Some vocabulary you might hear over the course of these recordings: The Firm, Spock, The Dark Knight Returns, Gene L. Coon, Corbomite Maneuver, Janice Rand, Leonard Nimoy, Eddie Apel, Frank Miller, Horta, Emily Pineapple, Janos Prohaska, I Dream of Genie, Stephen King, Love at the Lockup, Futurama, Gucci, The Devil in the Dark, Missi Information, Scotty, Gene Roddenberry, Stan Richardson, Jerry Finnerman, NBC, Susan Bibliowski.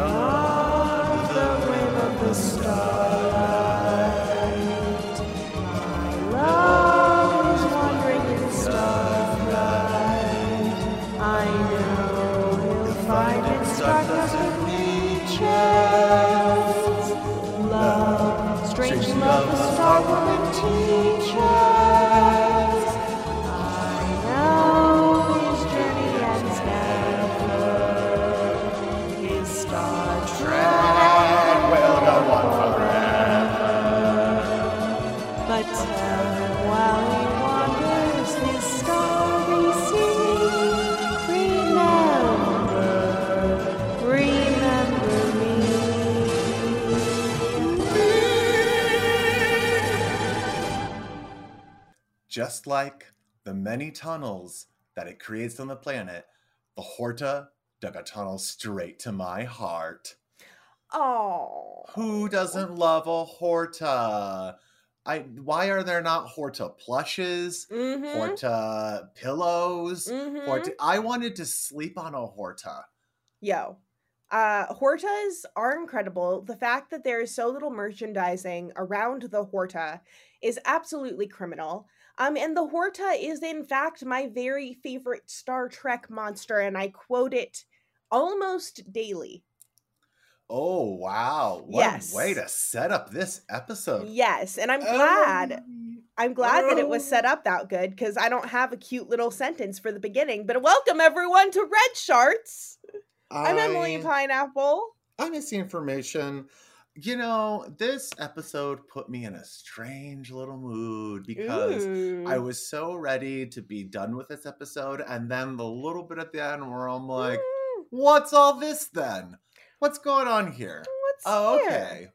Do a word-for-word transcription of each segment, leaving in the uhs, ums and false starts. Of the wind of the starlight, my love was wandering in starlight. I know he'll find its darkness with beaches. Love, strange love, the star woman teaches. Just like the many tunnels that it creates on the planet, the Horta dug a tunnel straight to my heart. Oh. Who doesn't love a Horta? I, why are there not Horta plushes, mm-hmm. Horta pillows? Mm-hmm. Horta, I wanted to sleep on a Horta. Yo. Uh, Hortas are incredible. The fact that there is so little merchandising around the Horta is absolutely criminal. Um, and the Horta is, in fact, my very favorite Star Trek monster, and I quote it almost daily. Oh, wow. What yes. a way to set up this episode. Yes, and I'm glad. Um, I'm glad um, that it was set up that good, because I don't have a cute little sentence for the beginning. But welcome, everyone, to Redsharts. I'm Emily Pineapple. I'm Missi Information. You know, this episode put me in a strange little mood because Ooh. I was so ready to be done with this episode. And then the little bit at the end where I'm like, mm. what's all this then? What's going on here? What's oh, here? okay.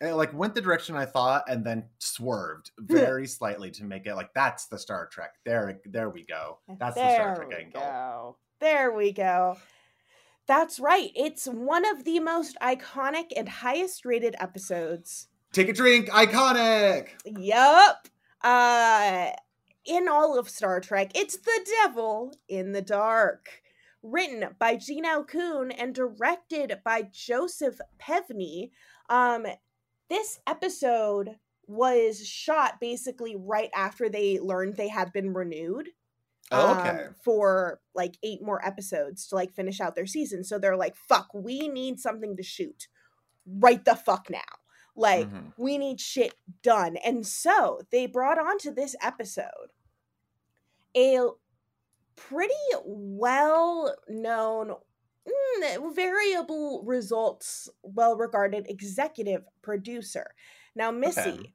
And it like went the direction I thought and then swerved very slightly to make it like, that's the Star Trek. There, there we go. That's there the Star Trek angle. Go. There we go. That's right. It's one of the most iconic and highest rated episodes. Take a drink. Iconic. Yup. Uh, in all of Star Trek, it's The Devil in the Dark. Written by Gene L. Coon and directed by Joseph Pevney. Um, this episode was shot basically right after they learned they had been renewed. Oh, okay. Um, for like eight more episodes to like finish out their season. So they're like, fuck, we need something to shoot right the fuck now. Like, mm-hmm. we need shit done. And so they brought onto this episode a pretty well-known, mm, variable results, well-regarded executive producer. Now, Missi. Okay.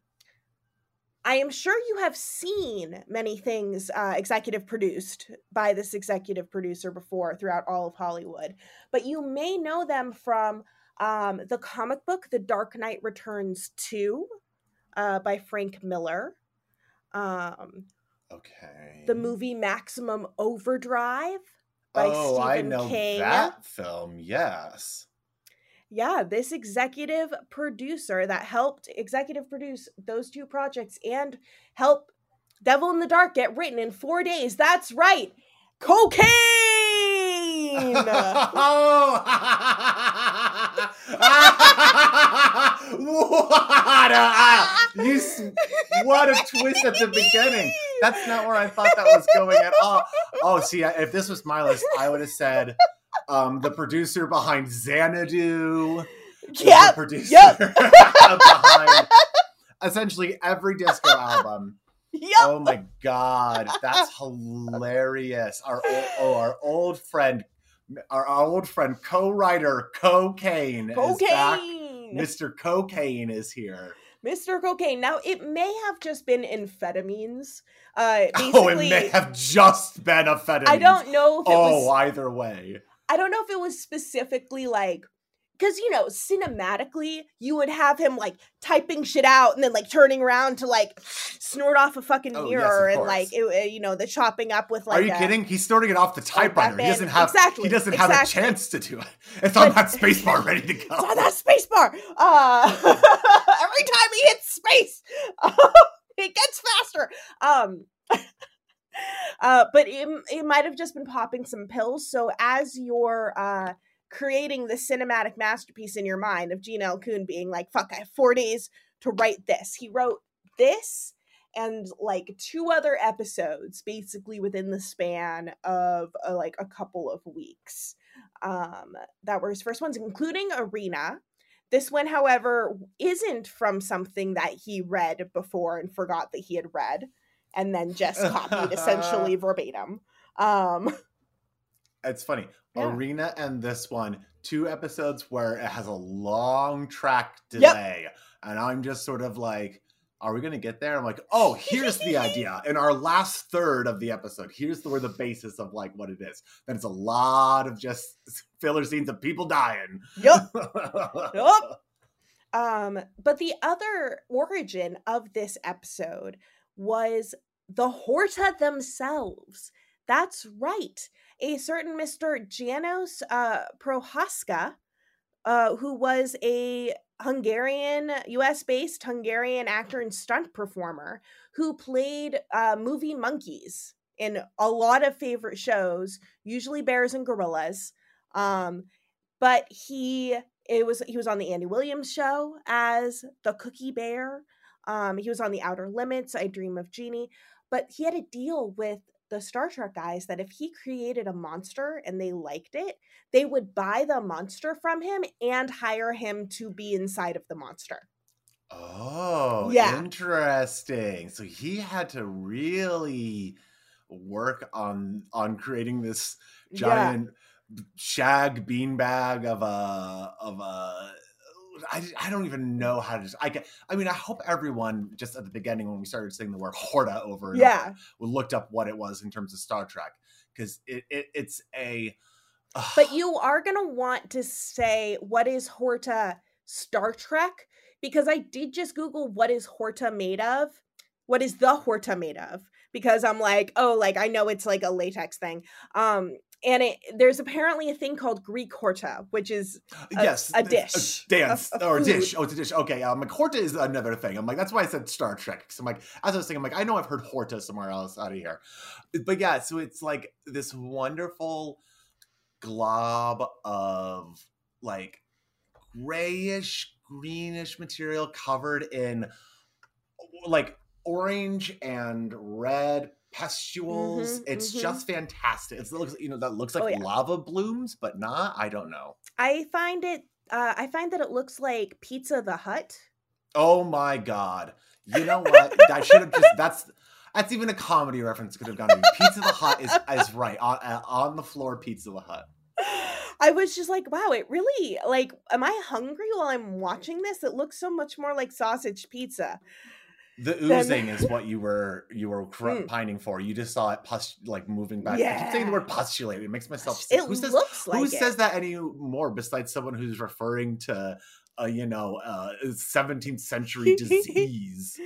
I am sure you have seen many things uh, executive produced by this executive producer before throughout all of Hollywood, but you may know them from um, the comic book The Dark Knight Returns two uh, by Frank Miller. Um, okay. The movie Maximum Overdrive by oh, Stephen King. Oh, I know King. That film, yes. Yeah, this executive producer that helped executive produce those two projects and help Devil in the Dark get written in four days. That's right. Cocaine! What a, you, what a twist at the beginning. That's not where I thought that was going at all. Oh, see, if this was my list, I would have said... Um, the producer behind Xanadu, yep, the producer yep. behind essentially every disco album. Yep. Oh my God, that's hilarious! Our old, oh, our old friend, our, our old friend co-writer Cocaine, Cocaine is back. Mister Cocaine is here. Mister Cocaine. Now, it may have just been amphetamines. Uh, basically, oh, it may have just been amphetamines. I don't know. If it oh, was... either way. I don't know if it was specifically like, because, you know, cinematically, you would have him like typing shit out and then like turning around to like snort off a fucking oh, mirror yes, and like, it, you know, the chopping up with like. Are you a, kidding? He's snorting it off the typewriter. He doesn't have exactly, he doesn't exactly. have a chance to do it. It's but, on that space bar ready to go. It's on that space bar. Uh, every time he hits space, it gets faster. Um. Uh, but it, it might have just been popping some pills. So as your uh, creating the cinematic masterpiece in your mind of Gene L. Coon being like, fuck, I have four days to write this. He wrote this and like two other episodes basically within the span of uh, like a couple of weeks. Um, that were his first ones, including Arena. This one, however, isn't from something that he read before and forgot that he had read, and then just copied essentially verbatim. Um, it's funny. Yeah. Arena and this one, two episodes where it has a long track delay. Yep. And I'm just sort of like, are we going to get there? I'm like, oh, here's the idea. In our last third of the episode, here's the, where the basis of like what it is. Then it's a lot of just filler scenes of people dying. Yep. Yep. Um, but the other origin of this episode was the Horta themselves. That's right. A certain Mister Janos uh, Prohaska, uh, who was a Hungarian, U S-based Hungarian actor and stunt performer who played uh, movie monkeys in a lot of favorite shows, usually bears and gorillas. Um, but he it was he was on the Andy Williams show as the Cookie Bear. Um, he was on the Outer Limits, I Dream of Genie. But he had a deal with the Star Trek guys that if he created a monster and they liked it, they would buy the monster from him and hire him to be inside of the monster. Oh, yeah. Interesting. So he had to really work on on creating this giant yeah. shag beanbag of a of a I, I don't even know how to. I, I mean, I hope everyone just at the beginning when we started saying the word Horta over and yeah. over, we looked up what it was in terms of Star Trek, because it, it it's a. Uh, but you are gonna want to say what is Horta Star Trek, because I did just Google what is Horta made of, what is the Horta made of, because I'm like, oh, like I know it's like a latex thing. Um, And it, there's apparently a thing called Greek horta, which is a, yes, a dish. A dance a, a or a dish. Oh, it's a dish. Okay. Um, like horta is another thing. I'm like, that's why I said Star Trek. Because I'm like, as I was thinking, I'm like, I know I've heard horta somewhere else out of here. But yeah, so it's like this wonderful glob of like grayish, greenish material covered in like orange and red pustules. Mm-hmm, it's mm-hmm. just fantastic. It's, it looks, you know, that looks like oh, yeah. lava blooms, but not. I don't know. I find it. Uh, I find that it looks like Pizza the Hut. Oh my god! You know what? I should have just. That's that's even a comedy reference could have gone to me. Pizza the Hut is is right on on the floor. Pizza the Hut. I was just like, wow, it really like. Am I hungry while I'm watching this? It looks so much more like sausage pizza. The oozing then, is what you were you were mm. pining for. You just saw it pus- like moving back. Yeah. I keep saying the word postulate. It makes myself sick. It who says, looks like who it. Who says that anymore besides someone who's referring to, uh, you know, uh, seventeenth century disease?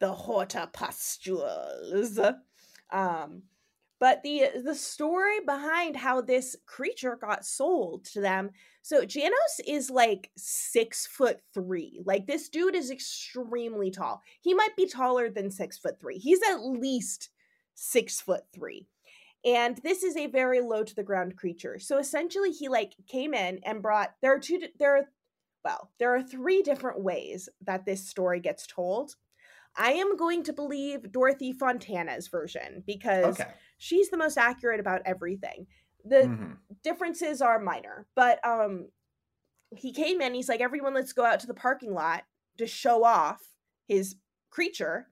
The Horta pustules. Um, but the the story behind how this creature got sold to them. So Janos is like six foot three. Like this dude is extremely tall. He might be taller than six foot three. He's at least six foot three. And this is a very low to the ground creature. So essentially he like came in and brought, there are two, there are, well, there are three different ways that this story gets told. I am going to believe Dorothy Fontana's version because okay. she's the most accurate about everything. The mm-hmm. differences are minor, but um, he came in, he's like, everyone, let's go out to the parking lot to show off his creature.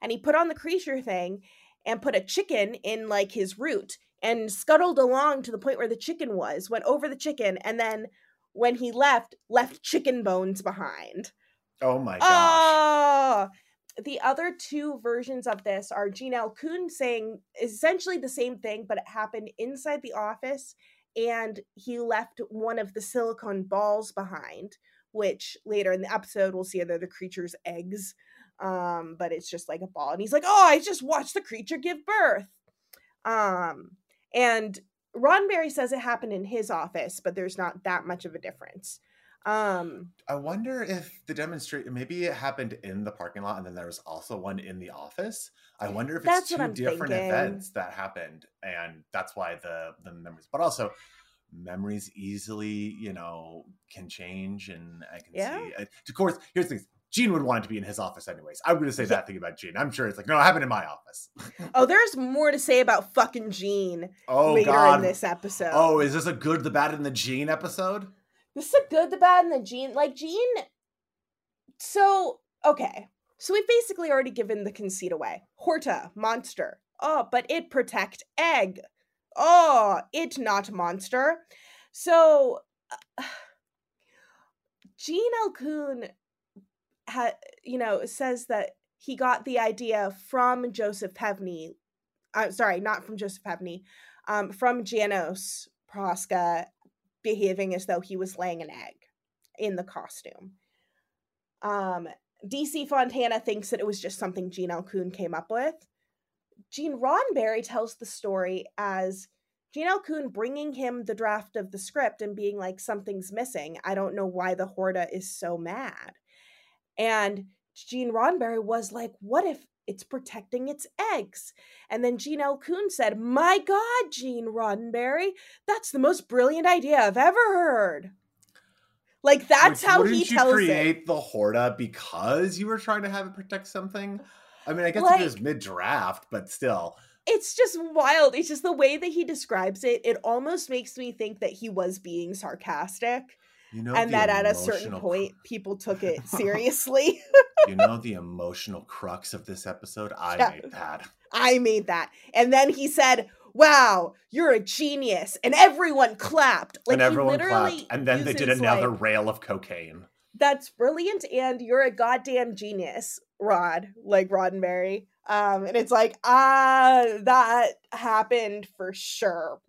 And he put on the creature thing and put a chicken in like his root and scuttled along to the point where the chicken was, went over the chicken. And then when he left, left chicken bones behind. Oh my gosh. Oh! The other two versions of this are Gene L. Coon saying essentially the same thing, but it happened inside the office, and he left one of the silicone balls behind, which later in the episode we'll see they're the creature's eggs, um, but it's just like a ball. And he's like, oh, I just watched the creature give birth. Um, and Roddenberry says it happened in his office, but there's not that much of a difference. Um, I wonder if the demonstration, maybe it happened in the parking lot and then there was also one in the office. I wonder if it's two different thinking. events that happened, and that's why the the memories. But also memories easily, you know, can change. And I can yeah. see, I, of course, here's the thing. Gene would want it to be in his office anyways. I'm going to say yeah. that thing about Gene. I'm sure it's like, no, it happened in my office. Oh, there's more to say about fucking Gene oh, later God. in this episode. Oh, is this a good, the bad, and the Gene episode? This is a good, the bad, and the Gene. Like, Gene... So, okay. So we've basically already given the conceit away. Horta, monster. Oh, but it protect egg. Oh, it not monster. So, uh, Gene L. Coon... Ha, you know, says that he got the idea from Joseph Pevney. I'm uh, sorry, not from Joseph Pevney, um, from Janos Prohaska behaving as though he was laying an egg in the costume. Um, D C Fontana thinks that it was just something Gene L. Coon came up with. Gene Roddenberry tells the story as Gene L. Coon bringing him the draft of the script and being like, something's missing. I don't know why the Horta is so mad. And Gene Roddenberry was like, what if it's protecting its eggs? And then Gene L. Coon said, my God, Gene Roddenberry, that's the most brilliant idea I've ever heard. Like, that's Which, how he tells it. Wouldn't you create the Horta because you were trying to have it protect something? I mean, I guess like, it was mid-draft, but still. It's just wild. It's just the way that he describes it. It almost makes me think that he was being sarcastic. You know, and that at a certain point, people took it seriously. You know the emotional crux of this episode? I yeah. made that. I made that. And then he said, wow, you're a genius. And everyone clapped. Like, and everyone clapped. And then they did another like, rail of cocaine. That's brilliant. And you're a goddamn genius, Rod. Like Roddenberry. Um, and it's like, ah, that happened for sure.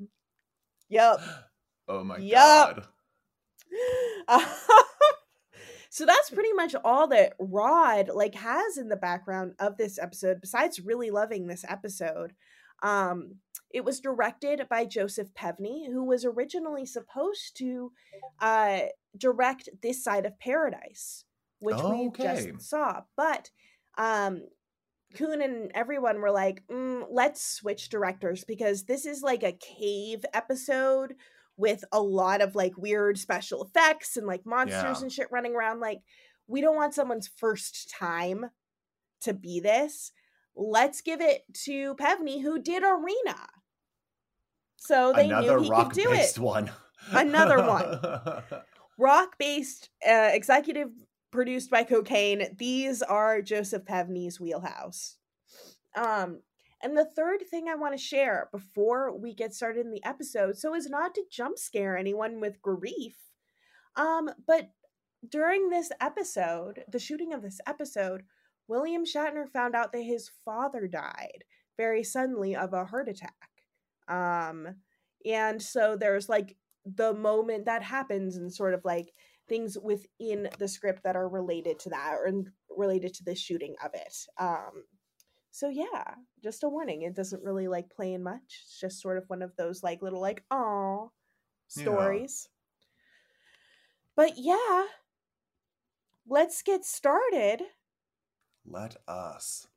Yep. Oh, my yep. God. Um, so that's pretty much all that Rod like has in the background of this episode, besides really loving this episode. Um, it was directed by Joseph Pevney, who was originally supposed to uh, direct This Side of Paradise, which okay. we just saw. But um, Coon and everyone were like, mm, let's switch directors because this is like a cave episode with a lot of like weird special effects and like monsters yeah. and shit running around. Like, we don't want someone's first time to be this. Let's give it to Pevney, who did Arena. So they Another knew he could do it. One. Another one. Rock-based, uh, executive produced by cocaine. These are Joseph Pevney's wheelhouse. Um, And the third thing I want to share before we get started in the episode, so as not to jump scare anyone with grief, um, but during this episode, the shooting of this episode, William Shatner found out that his father died very suddenly of a heart attack. Um, and so there's like the moment that happens and sort of like things within the script that are related to that or related to the shooting of it. Um, So yeah, just a warning. It doesn't really like play in much. It's just sort of one of those like little like aw stories. Yeah. But yeah, let's get started. Let us.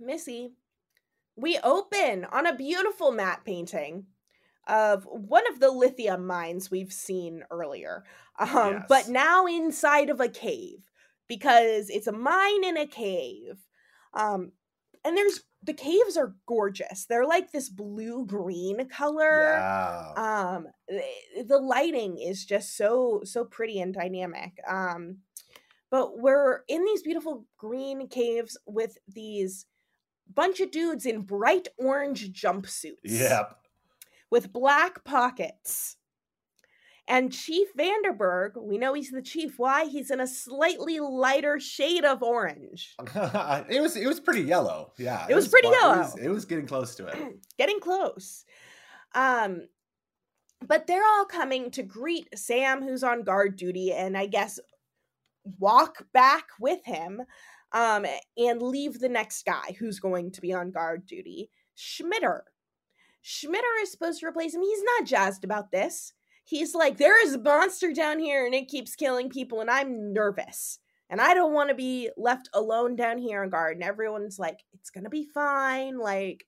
Missi, we open on a beautiful matte painting of one of the lithium mines we've seen earlier. Um, yes. But now inside of a cave because it's a mine in a cave. Um, And there's, the caves are gorgeous. They're like this blue-green color. Yeah. Um, the, the lighting is just so, so pretty and dynamic. Um, but we're in these beautiful green caves with these bunch of dudes in bright orange jumpsuits. Yep. With black pockets. And Chief Vanderberg, we know he's the chief. Why? He's in a slightly lighter shade of orange. it was it was pretty yellow. Yeah. It, it was, was pretty fun. yellow. It was, it was getting close to it. Getting close. Um, but they're all coming to greet Sam, who's on guard duty, and I guess walk back with him um, and leave the next guy who's going to be on guard duty, Schmitter. Schmitter is supposed to replace him. He's not jazzed about this. He's like, there is a monster down here and it keeps killing people and I'm nervous. And I don't want to be left alone down here on guard. And everyone's like, it's going to be fine. Like,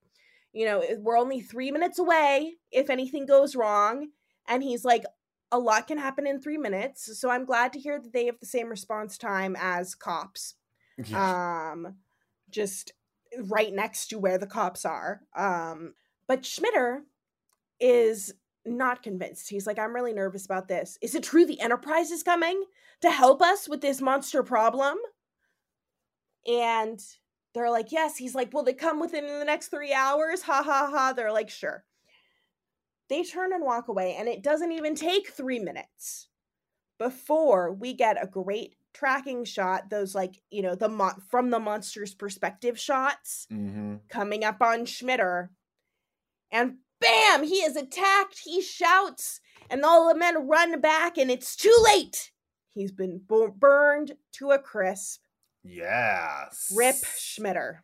you know, we're only three minutes away if anything goes wrong. And he's like, a lot can happen in three minutes. So I'm glad to hear that they have the same response time as cops. Yeah. Um, just right next to where the cops are. Um, but Schmitter is not convinced. He's like, I'm really nervous about this. Is it true the Enterprise is coming to help us with this monster problem? And they're like, yes. He's like, will they come within the next three hours? Ha ha ha. They're like, sure. They turn and walk away, and it doesn't even take three minutes before we get a great tracking shot. Those, like, you know, the mo- from the monster's perspective shots mm-hmm. coming up on Schmitter, and bam, he is attacked. He shouts, and all the men run back, and it's too late. He's been b- burned to a crisp. Yes. Rip Schmitter.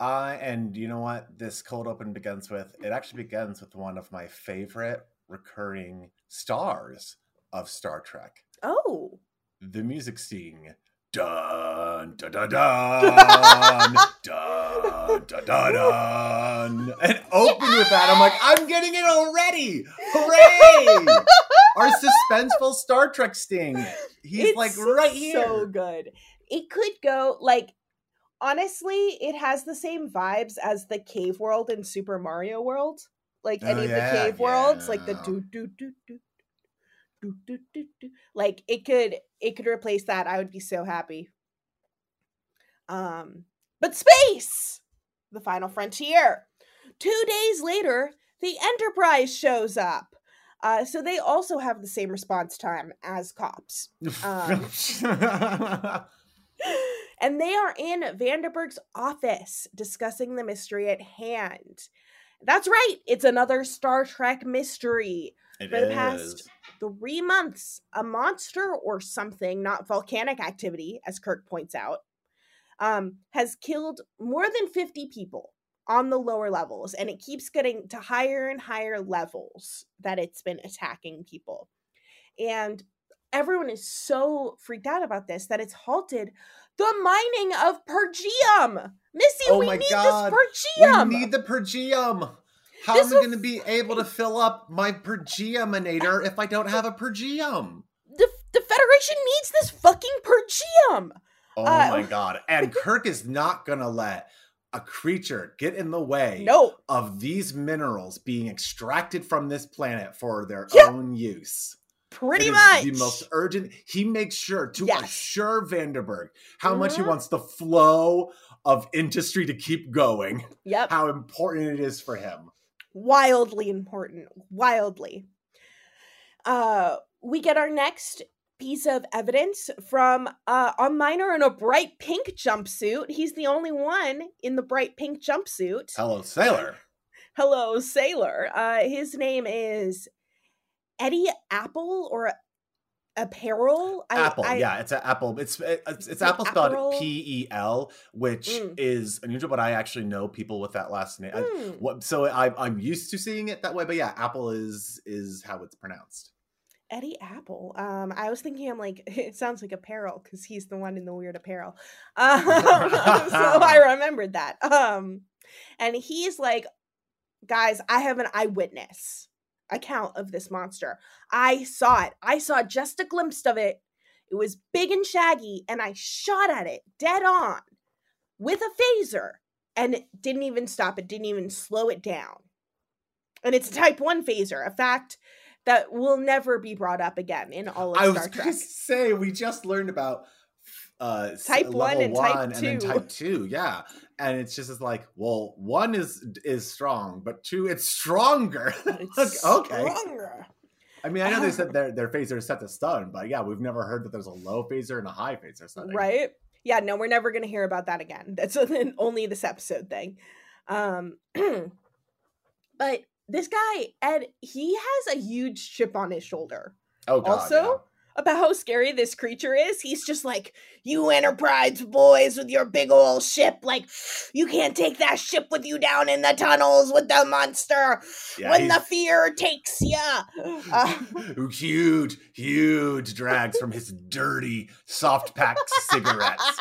Uh, and you know what this cold open begins with? It actually begins with one of my favorite recurring stars of Star Trek. Oh. The music scene. Dun, dun, dun, dun. Dun, dun, dun, dun. And open yeah! with that. I'm like, I'm getting it already. Hooray. Our suspenseful Star Trek sting. He's it's like right here. So good. It could go like, honestly, it has the same vibes as the cave world in Super Mario World. Like oh, any yeah, of the cave yeah. worlds, like the do do do do do do do do. Like it could it could replace that. I would be so happy. Um, but space, the final frontier. Two days later, the Enterprise shows up. Uh, so they also have the same response time as cops. Um, And they are in Vanderberg's office discussing the mystery at hand. That's right. It's another Star Trek mystery. It For the is. past three months, a monster or something, not volcanic activity, as Kirk points out, um, has killed more than fifty people on the lower levels. And it keeps getting to higher and higher levels that it's been attacking people. And everyone is so freaked out about this that it's halted the mining of pergium. Missi, oh we need God. this pergium. We need the pergium. How this am I was... going to be able to fill up my pergiuminator if I don't have a pergium? The, the Federation needs this fucking pergium. Oh uh, my God. And Kirk is not going to let a creature get in the way no. of these minerals being extracted from this planet for their yeah. own use. Pretty much. The most urgent. He makes sure to yes. assure Vanderberg how mm-hmm. much he wants the flow of industry to keep going. Yep. How important it is for him. Wildly important. Wildly. Uh, we get our next piece of evidence from uh, a miner in a bright pink jumpsuit. He's the only one in the bright pink jumpsuit. Hello, sailor. Hello, sailor. Uh, his name is Eddie Apel or Apparel? I, Apel, I, yeah, it's an Apel. It's it's, it's Apel spelled P E L, which mm. is unusual, but I actually know people with that last name. Mm. I, what, so I, I'm used to seeing it that way, but yeah, Apel is is how it's pronounced. Eddie Apel. Um, I was thinking, I'm like, it sounds like apparel because he's the one in the weird apparel. Um, so I remembered that. Um, and he's like, guys, I have an eyewitness account of this monster. I saw it. I saw just a glimpse of it. It was big and shaggy, and I shot at it dead on with a phaser, and it didn't even stop. It didn't even slow it down. And it's a type one phaser, a fact that will never be brought up again in all of Star Trek. I was going to say, we just learned about uh, type one and type two. And then type two, yeah. And it's just it's like, well, one is is strong, but two, it's stronger. It's like, okay. Stronger. I mean, I know um, they said their their phaser is set to stun, but yeah, we've never heard that there's a low phaser and a high phaser setting. Right? Yeah, no, we're never going to hear about that again. That's an only this episode thing. Um, but this guy, Ed, he has a huge chip on his shoulder. Oh, God, Also, yeah. about how scary this creature is. He's just like, you Enterprise boys with your big old ship, like, you can't take that ship with you down in the tunnels with the monster yeah, when he's... the fear takes ya. Uh, huge, huge drags from his dirty, soft-packed cigarettes.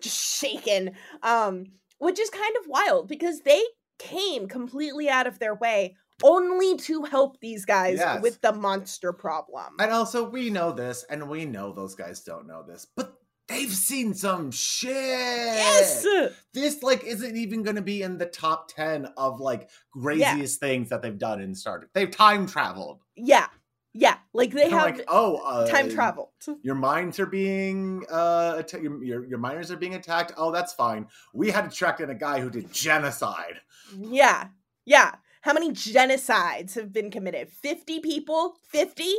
Just shaking. Um, which is kind of wild because they came completely out of their way only to help these guys yes. with the monster problem. And also, we know this, and we know those guys don't know this, but they've seen some shit. Yes. This, like, isn't even going to be in the top ten of, like, craziest yeah. things that they've done in Star Trek. They've time traveled. Yeah. Yeah. Like, they and have like, oh, uh, time traveled. Your minds are being, uh, att- your, your, your miners are being attacked. Oh, that's fine. We had to track in a guy who did genocide. Yeah. Yeah. How many genocides have been committed? fifty people? fifty?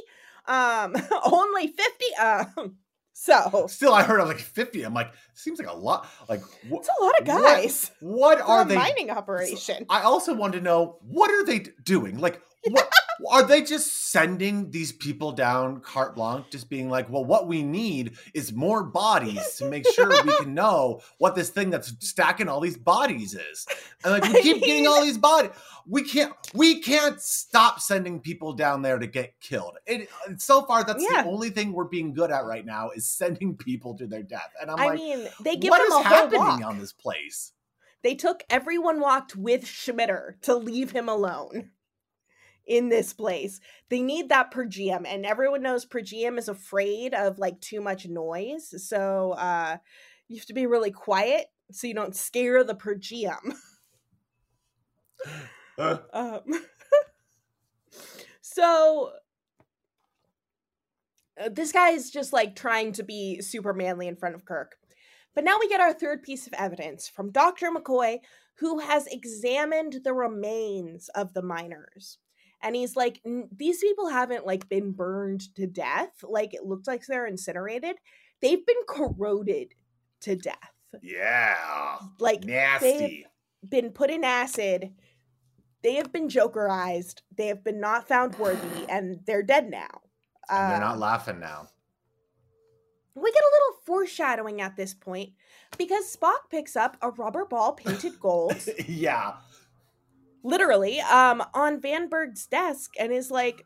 Um, only fifty? Um. So still, I heard of like fifty. I'm like, seems like a lot. Like wh- it's a lot of guys. What, what are a they? Mining operation. I also want to know, what are they doing? Like, what are they just sending these people down carte blanche? Just being like, well, what we need is more bodies to make sure we can know what this thing that's stacking all these bodies is. And like, we keep getting all these bodies. We can't. We can't stop sending people down there to get killed. It, so far, that's yeah. the only thing we're being good at right now is sending people to their death. And I'm I like, mean, they give what them is a happening whole walk. On this place? They took everyone walked with Schmitter to leave him alone in this place. They need that pergium, and everyone knows pergium is afraid of like too much noise. So uh, you have to be really quiet so you don't scare the pergium. Uh. Um, so uh, this guy is just like trying to be super manly in front of Kirk. But now we get our third piece of evidence from Doctor McCoy, who has examined the remains of the miners. And he's like, these people haven't like been burned to death. Like, it looked like they're incinerated. They've been corroded to death. Yeah. Like, nasty. They've been put in acid. They have been jokerized. They have been not found worthy, and they're dead now. And um, they're not laughing now. We get a little foreshadowing at this point because Spock picks up a rubber ball painted gold. yeah. Literally, um, on Vandenberg's desk, and is like,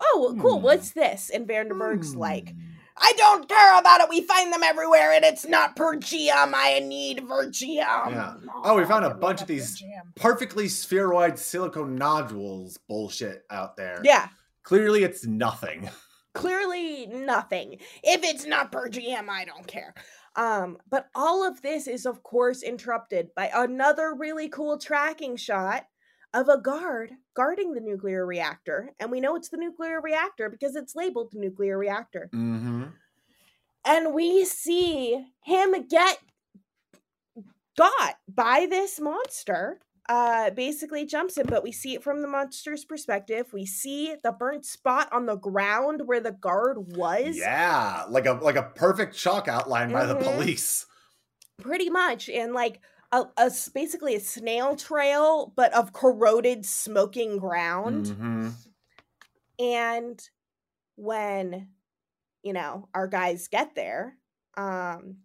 oh, cool, mm. what's this? And Vandenberg's mm. like, I don't care about it. We find them everywhere, and it's not pergium. I need vergium. Yeah. Oh, we found a bunch of these pergium. Perfectly spheroid silicone nodules bullshit out there. Yeah. Clearly, it's nothing. Clearly, nothing. If it's not pergium, I don't care. Um, but all of this is, of course, interrupted by another really cool tracking shot of a guard guarding the nuclear reactor. And we know it's the nuclear reactor because it's labeled the nuclear reactor. Mm-hmm. And we see him get got by this monster, uh, basically jumps him, but we see it from the monster's perspective. We see the burnt spot on the ground where the guard was. Yeah, like a like a perfect chalk outline mm-hmm. by the police. Pretty much, and like, A, a basically a snail trail, but of corroded, smoking ground. Mm-hmm. And when, you know, our guys get there, um,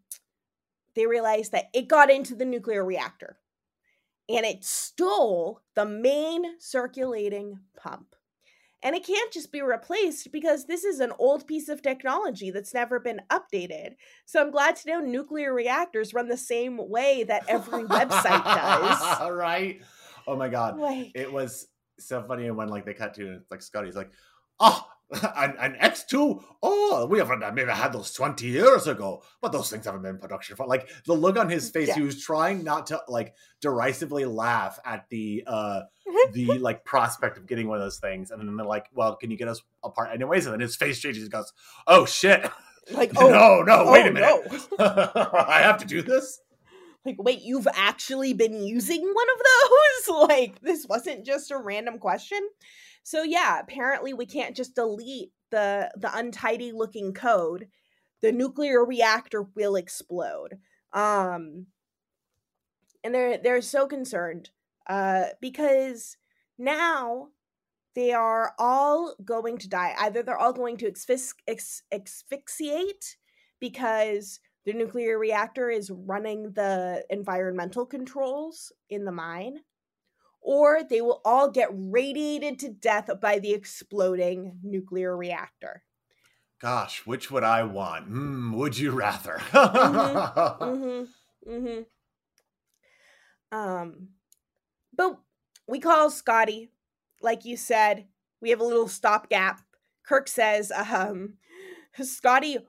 they realize that it got into the nuclear reactor and it stole the main circulating pump. And it can't just be replaced because this is an old piece of technology that's never been updated. So I'm glad to know nuclear reactors run the same way that every website does. Right? Oh my God. Like, it was so funny when like they cut to and it's like Scotty's like, oh, an, an X two? Oh, we haven't maybe had those twenty years ago, but those things haven't been in production for. Like the look on his face, yeah. he was trying not to like derisively laugh at the... uh the like prospect of getting one of those things, and then they're like, well, can you get us a part anyways? And then his face changes and goes, oh shit, like, oh no no oh, wait a minute no. I have to do this. Like, wait, you've actually been using one of those? Like, this wasn't just a random question. So yeah, apparently we can't just delete the the untidy looking code. The nuclear reactor will explode. Um and they're they're so concerned. Uh, because now they are all going to die. Either they're all going to asphyx- ex- asphyxiate because the nuclear reactor is running the environmental controls in the mine, or they will all get radiated to death by the exploding nuclear reactor. Gosh, which would I want? Mm, would you rather? mm-hmm, mm-hmm, mm-hmm. Um... But we call Scotty like you said, we have a little stopgap. Kirk says, um, Scotty,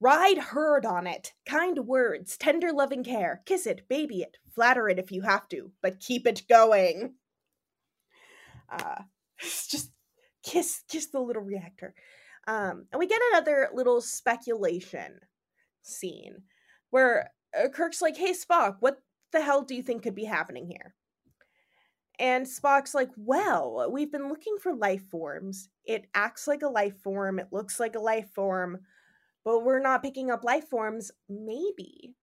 ride herd on it. Kind words, tender loving care. Kiss it, baby it, flatter it if you have to, but keep it going. Uh, just kiss, kiss the little reactor. Um, and we get another little speculation scene where Kirk's like, hey, Spock, what the hell do you think could be happening here? And Spock's like, well, we've been looking for life forms. It acts like a life form. It looks like a life form. But we're not picking up life forms. Maybe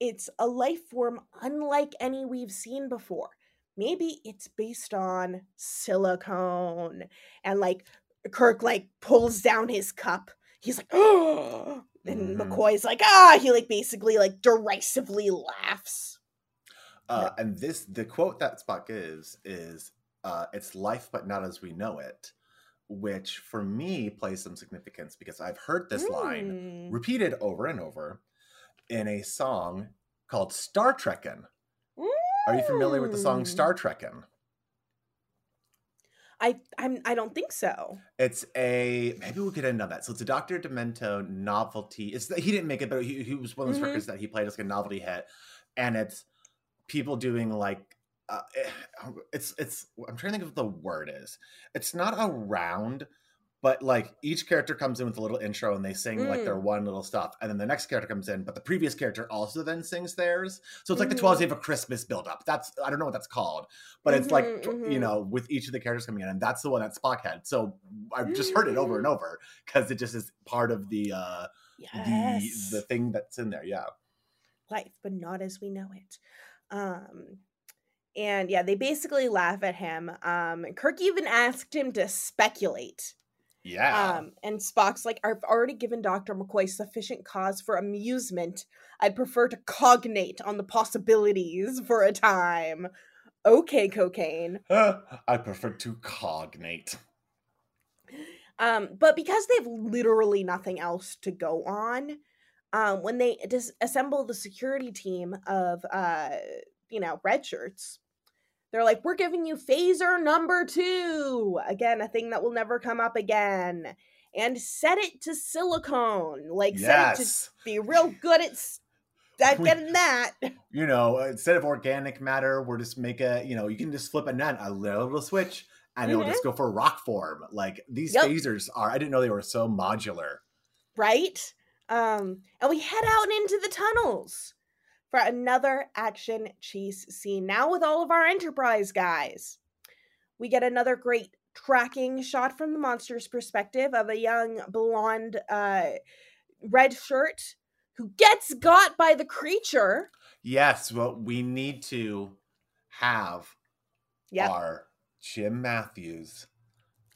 it's a life form unlike any we've seen before. Maybe it's based on silicone. And like Kirk like pulls down his cup. He's like, oh, and mm-hmm. McCoy's like, ah, he like basically like derisively laughs. Uh, and this, the quote that Spock gives is, uh, it's life, but not as we know it, which for me plays some significance because I've heard this mm. line repeated over and over in a song called Star Trekkin'. Mm. Are you familiar with the song Star Trekkin'? I I'm, I don't think so. It's a, maybe we could end on that. So it's a Doctor Demento novelty. It's, he didn't make it, but he, he was one of those mm-hmm. records that he played as like a novelty hit. And it's people doing like, uh, it's, it's, I'm trying to think of what the word is. It's not a round, but like each character comes in with a little intro and they sing mm. like their one little stuff. And then the next character comes in, but the previous character also then sings theirs. So it's like mm-hmm. the twelve days of a Christmas buildup. That's, I don't know what that's called, but mm-hmm, it's like, mm-hmm. you know, with each of the characters coming in, and that's the one that Spock had. So I've just heard it over and over because it just is part of the, uh, yes. the, the thing that's in there. Yeah. Life, but not as we know it. Um, and yeah, they basically laugh at him. Um, Kirk even asked him to speculate. Yeah. Um, and Spock's like, I've already given Doctor McCoy sufficient cause for amusement. I'd prefer to cognate on the possibilities for a time. Okay, cocaine. Uh, I prefer to cognate. Um, but because they have literally nothing else to go on, Um, when they disassemble the security team of, uh, you know, Redshirts, they're like, we're giving you phaser number two. Again, a thing that will never come up again. And set it to silicone. Like, yes. set it to be real good at, at getting that. You know, instead of organic matter, we're just make a, you know, you can just flip a, net, a little switch and mm-hmm. it'll just go for rock form. Like, these yep. phasers are, I didn't know they were so modular. Right? Um, and we head out into the tunnels for another action chase scene. Now with all of our Enterprise guys, we get another great tracking shot from the monster's perspective of a young blonde uh, red shirt who gets got by the creature. Yes, well, we need to have yep. our Jim Matthews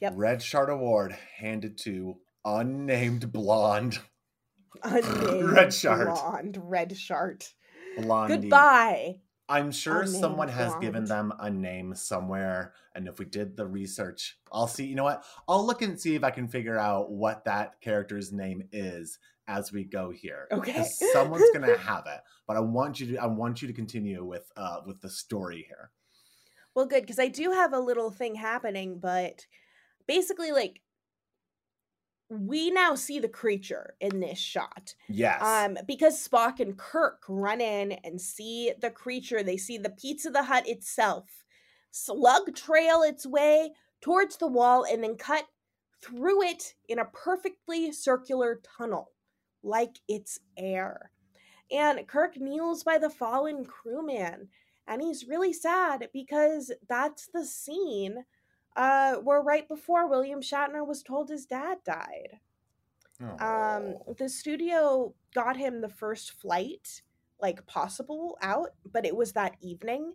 yep. Red Shirt Award handed to unnamed blonde. Unnamed red shart. Blonde, red shart. Blondie. Goodbye. I'm sure unnamed someone has blonde. Given them a name somewhere. And if we did the research, I'll see. You know what? I'll look and see if I can figure out what that character's name is as we go here. Okay. Someone's going to have it. But I want you to I want you to continue with uh, with the story here. Well, good. Because I do have a little thing happening. But basically, like, we now see the creature in this shot. Yes. Um, because Spock and Kirk run in and see the creature. They see the Pizza the Hut itself slug trail its way towards the wall and then cut through it in a perfectly circular tunnel, like it's air. And Kirk kneels by the fallen crewman, and he's really sad because that's the scene Uh, were right before William Shatner was told his dad died. Um, the studio got him the first flight, like, possible out, but it was that evening.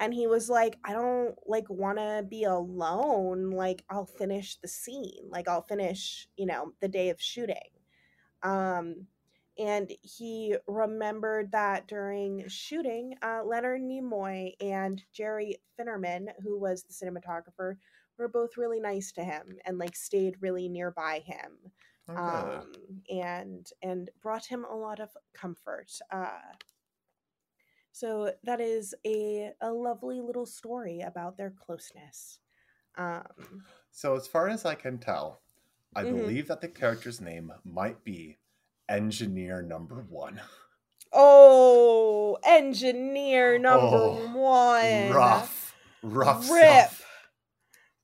And he was like, I don't, like, want to be alone. Like, I'll finish the scene. Like, I'll finish, you know, the day of shooting. Um, and he remembered that during shooting, uh, Leonard Nimoy and Jerry Finnerman, who was the cinematographer, were both really nice to him and like stayed really nearby him, okay. um, and and brought him a lot of comfort. Uh, so that is a a lovely little story about their closeness. Um, so as far as I can tell, I mm-hmm. believe that the character's name might be Engineer Number One. Oh, Engineer Number oh, One. Rough. Rough Rip. Stuff.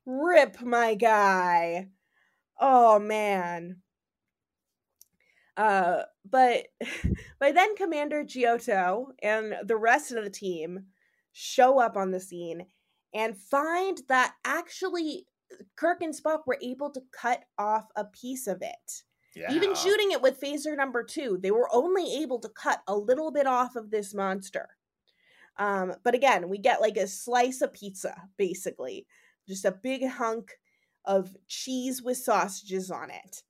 Rip, my guy. Oh, man. Uh, but by then, Commander Giotto and the rest of the team show up on the scene and find that actually Kirk and Spock were able to cut off a piece of it. Yeah. Even shooting it with phaser number two, they were only able to cut a little bit off of this monster. Um, but again, we get like a slice of pizza, basically. Just a big hunk of cheese with sausages on it.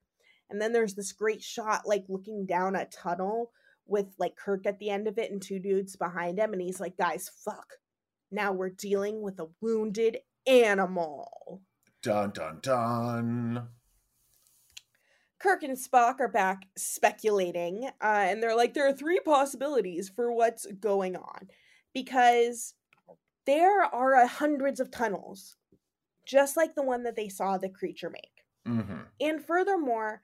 And then there's this great shot, like looking down a tunnel with like Kirk at the end of it and two dudes behind him. And he's like, guys, fuck. Now we're dealing with a wounded animal. Dun, dun, dun. Kirk and Spock are back speculating, uh, and they're like, there are three possibilities for what's going on, because there are uh, hundreds of tunnels, just like the one that they saw the creature make. Mm-hmm. And furthermore,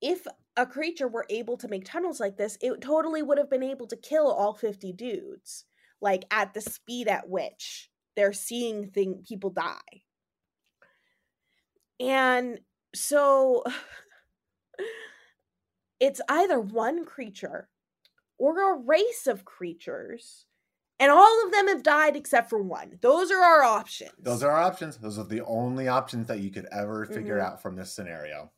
if a creature were able to make tunnels like this, it totally would have been able to kill all fifty dudes, like at the speed at which they're seeing thing people die. And so... It's either one creature or a race of creatures, and all of them have died except for one. Those are our options. Those are our options. Those are the only options that you could ever figure mm-hmm. out from this scenario.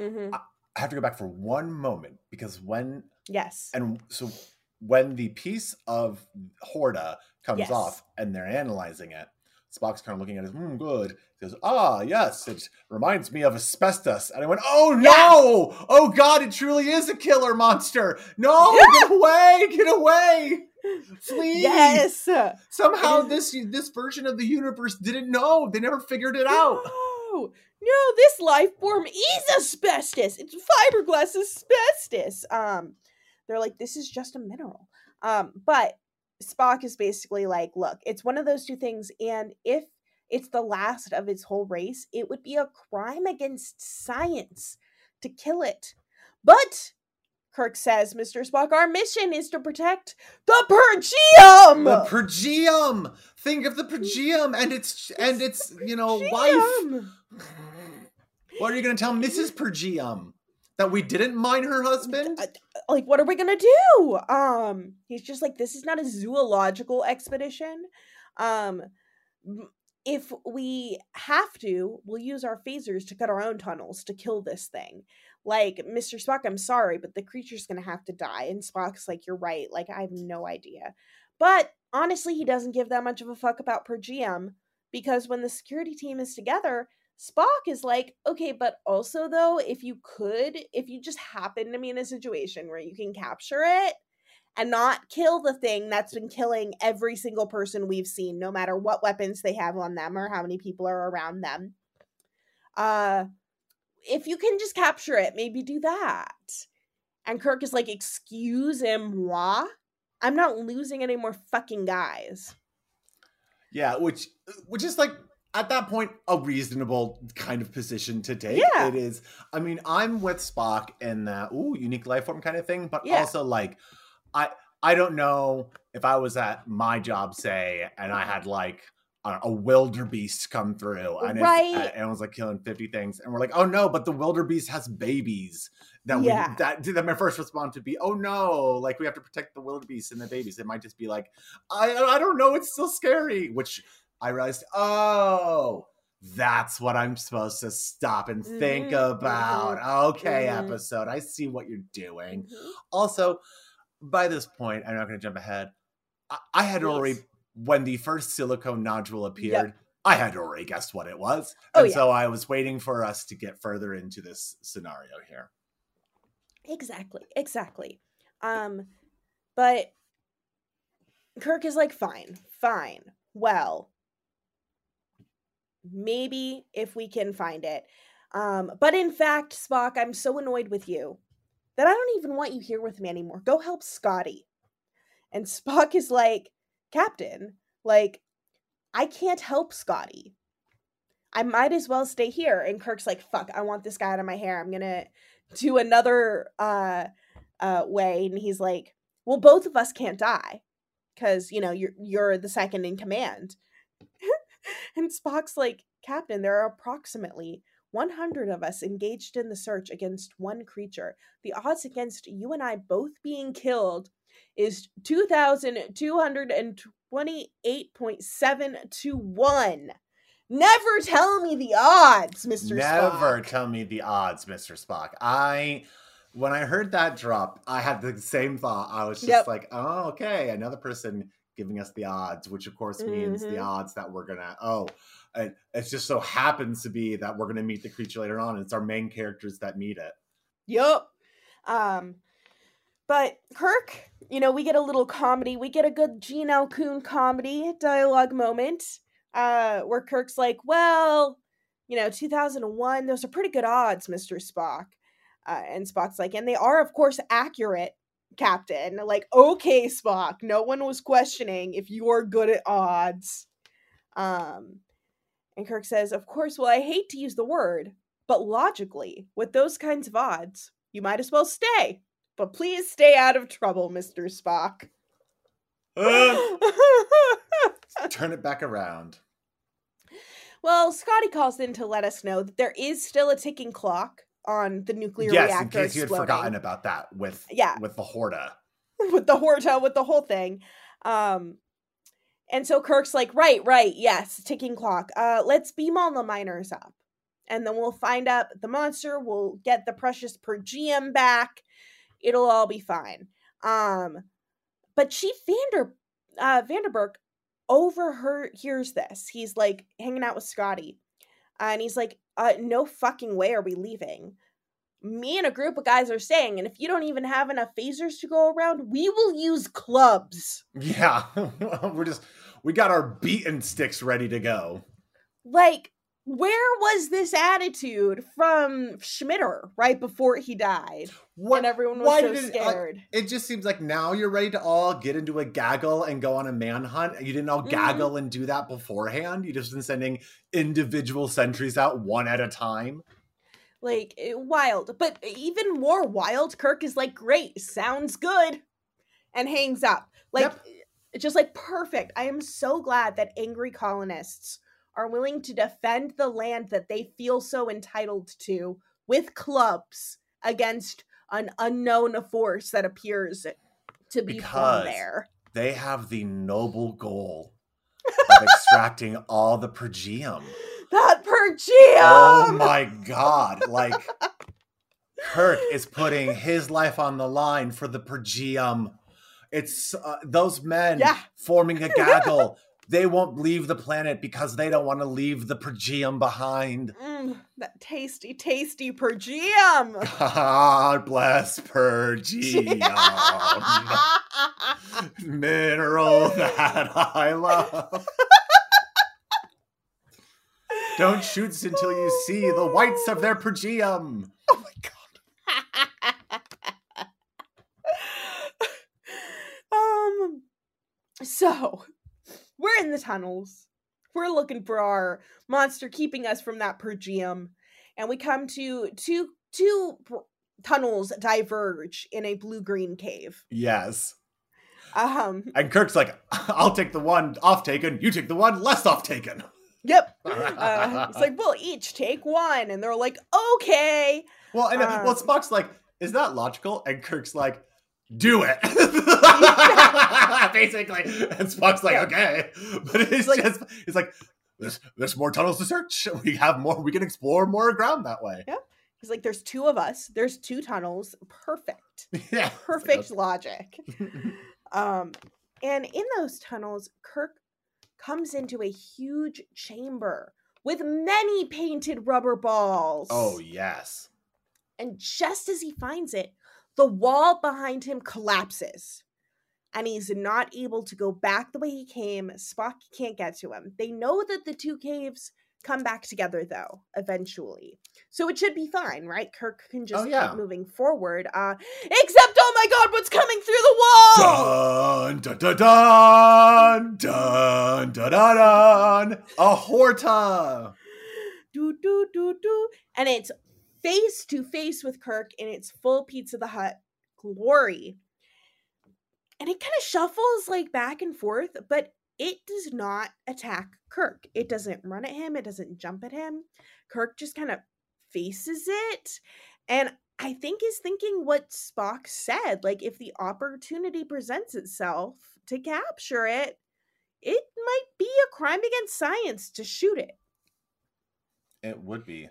Mm-hmm. I have to go back for one moment, because when... Yes. And so when the piece of Horda comes yes. off and they're analyzing it, Spock's kind of looking at it, mm, good. He goes, ah, yes, it reminds me of asbestos. And I went, oh, no! Yeah. Oh, God, it truly is a killer monster. No, yeah. get away, get away. Flee. Yes. Somehow this this version of the universe didn't know. They never figured it out. No, no, this life form is asbestos. It's fiberglass asbestos. Um, they're like, this is just a mineral. Um, but Spock is basically like, look, it's one of those two things, and if it's the last of its whole race, it would be a crime against science to kill it. But, Kirk says, Mister Spock, our mission is to protect the pergium! The pergium! Think of the pergium and its, and its you know, wife! What are you going to tell Missus Pergium? That we didn't mine her husband? Like, what are we gonna do? Um, he's just like, this is not a zoological expedition. Um, if we have to, we'll use our phasers to cut our own tunnels to kill this thing. Like, Mister Spock, I'm sorry, but the creature's gonna have to die. And Spock's like, you're right. Like, I have no idea. But honestly, he doesn't give that much of a fuck about Pergium, because when the security team is together, Spock is like, okay, but also though, if you could, if you just happen to be in a situation where you can capture it and not kill the thing that's been killing every single person we've seen, no matter what weapons they have on them or how many people are around them. Uh, if you can just capture it, maybe do that. And Kirk is like, excuse moi? I'm not losing any more fucking guys. Yeah, which, which is like, at that point, a reasonable kind of position to take. Yeah. It is. I mean, I'm with Spock in that, ooh, unique life form kind of thing. But yeah. also, like, I I don't know if I was at my job, say, and I had, like, a, a wildebeest come through. And right. It, and it was, like, killing fifty things. And we're like, oh, no, but the wildebeest has babies. That yeah. we, that, that my first response would be, oh, no, like, we have to protect the wildebeest and the babies. It might just be like, I I don't know, it's still scary, which... I realized, oh, that's what I'm supposed to stop and think mm-hmm. about. Okay, mm-hmm. episode, I see what you're doing. Mm-hmm. Also, by this point, I'm not going to jump ahead. I, I had yes. already, when the first silicone nodule appeared, yep. I had already guessed what it was. And oh, yeah. so I was waiting for us to get further into this scenario here. Exactly, exactly. Um, but Kirk is like, fine, fine. Well, maybe if we can find it. Um, but in fact, Spock, I'm so annoyed with you that I don't even want you here with me anymore. Go help Scotty. And Spock is like, Captain, like, I can't help Scotty. I might as well stay here. And Kirk's like, fuck, I want this guy out of my hair. I'm going to do another uh, uh, way. And he's like, well, both of us can't die because, you know, you're, you're the second in command. And Spock's like, Captain, there are approximately one hundred of us engaged in the search against one creature. The odds against you and I both being killed is two thousand two hundred twenty-eight point seven two one. Never tell me the odds, Mister Spock. Never tell me the odds, Mister Spock. I, when I heard that drop, I had the same thought. I was just yep. like, oh, okay, another person giving us the odds, which of course means mm-hmm. the odds that we're gonna, oh, it, it just so happens to be that we're gonna meet the creature later on. It's our main characters that meet it. Yep. Um, but Kirk, you know, we get a little comedy. We get a good Gene L. Coon comedy dialogue moment. Uh, where Kirk's like, well, you know, two thousand one, those are pretty good odds, Mister Spock. Uh, and Spock's like, and they are, of course, accurate, Captain. Like, okay, Spock, no one was questioning if you're good at odds. Um, and Kirk says, of course, well, I hate to use the word, but logically, with those kinds of odds, you might as well stay. But please stay out of trouble, Mister Spock. Turn it back around. Well, Scotty calls in to let us know that there is still a ticking clock on the nuclear yes, reactor. Yes, in case exploding. You had forgotten about that with, yeah. with the Horta. With the Horta, with the whole thing. Um, and so Kirk's like, right, right, yes, ticking clock. Uh, let's beam all the miners up. And then we'll find out the monster. We'll get the precious pergium back. It'll all be fine. Um, but Chief Vander, uh, Vanderberg overhears this. He's like hanging out with Scotty uh, and he's like, uh, no fucking way are we leaving. Me and a group of guys are staying, and if you don't even have enough phasers to go around, we will use clubs. Yeah. We're just, we got our beaten sticks ready to go. Like, where was this attitude from Schmitter right before he died? What, and everyone was why so did, scared. Uh, it just seems like now you're ready to all get into a gaggle and go on a manhunt. You didn't all mm-hmm. gaggle and do that beforehand. You just been sending individual sentries out one at a time. Like, wild. But even more wild, Kirk is like, great, sounds good. And hangs up. Like, yep. just like, perfect. I am so glad that angry colonists are willing to defend the land that they feel so entitled to with clubs against an unknown force that appears to be from there. They have the noble goal of extracting all the pergium. That pergium! Oh my god. Like, Kirk is putting his life on the line for the pergium. It's uh, those men yeah. forming a gaggle. They won't leave the planet because they don't want to leave the pergium behind. Mm, that tasty, tasty pergium. God bless pergium. Mineral that I love. Don't shoot until you see the whites of their pergium. Oh my God. um. So... we're in the tunnels. We're looking for our monster keeping us from that pergium. And we come to two two tunnels diverge in a blue-green cave. Yes. Um, and Kirk's like, I'll take the one off taken. You take the one less off taken. Yep. Uh, it's like, we'll each take one. And they're like, okay. Well, and um, well, Spock's like, is that logical? And Kirk's like, do it. Basically. And Spock's like, yeah. okay. But it's, it's like, just, it's like, there's, there's more tunnels to search. We have more, we can explore more ground that way. Yeah. He's like, there's two of us. There's two tunnels. Perfect. Yeah. Perfect logic. um, and in those tunnels, Kirk comes into a huge chamber with many painted rubber balls. Oh, yes. And just as he finds it, the wall behind him collapses, and he's not able to go back the way he came. Spock can't get to him. They know that the two caves come back together, though, eventually. So it should be fine, right? Kirk can just oh, yeah. keep moving forward. Uh, except, oh my god, what's coming through the wall? Dun, dun, dun, dun, dun, dun, dun, dun. A Horta! do, do, do, do. And it's face to face with Kirk in its full Pizza the Hut glory. And it kind of shuffles like back and forth, but it does not attack Kirk. It doesn't run at him. It doesn't jump at him. Kirk just kind of faces it. And I think is thinking what Spock said, like if the opportunity presents itself to capture it, it might be a crime against science to shoot it. It would be.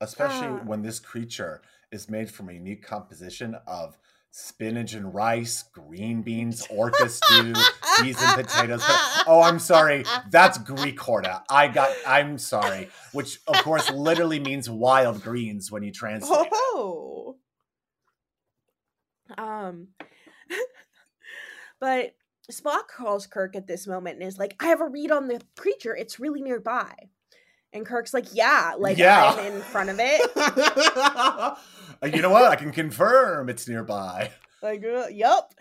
Especially uh, when this creature is made from a unique composition of spinach and rice, green beans, orca stew, peas and potatoes. But, oh, I'm sorry. That's Greekorta. I got, I'm sorry. Which, of course, literally means wild greens when you translate oh. it. Um, but Spock calls Kirk at this moment and is like, I have a read on the creature. It's really nearby. And Kirk's like, yeah, like yeah. I'm in front of it. You know what? I can confirm it's nearby. Like, uh, yup.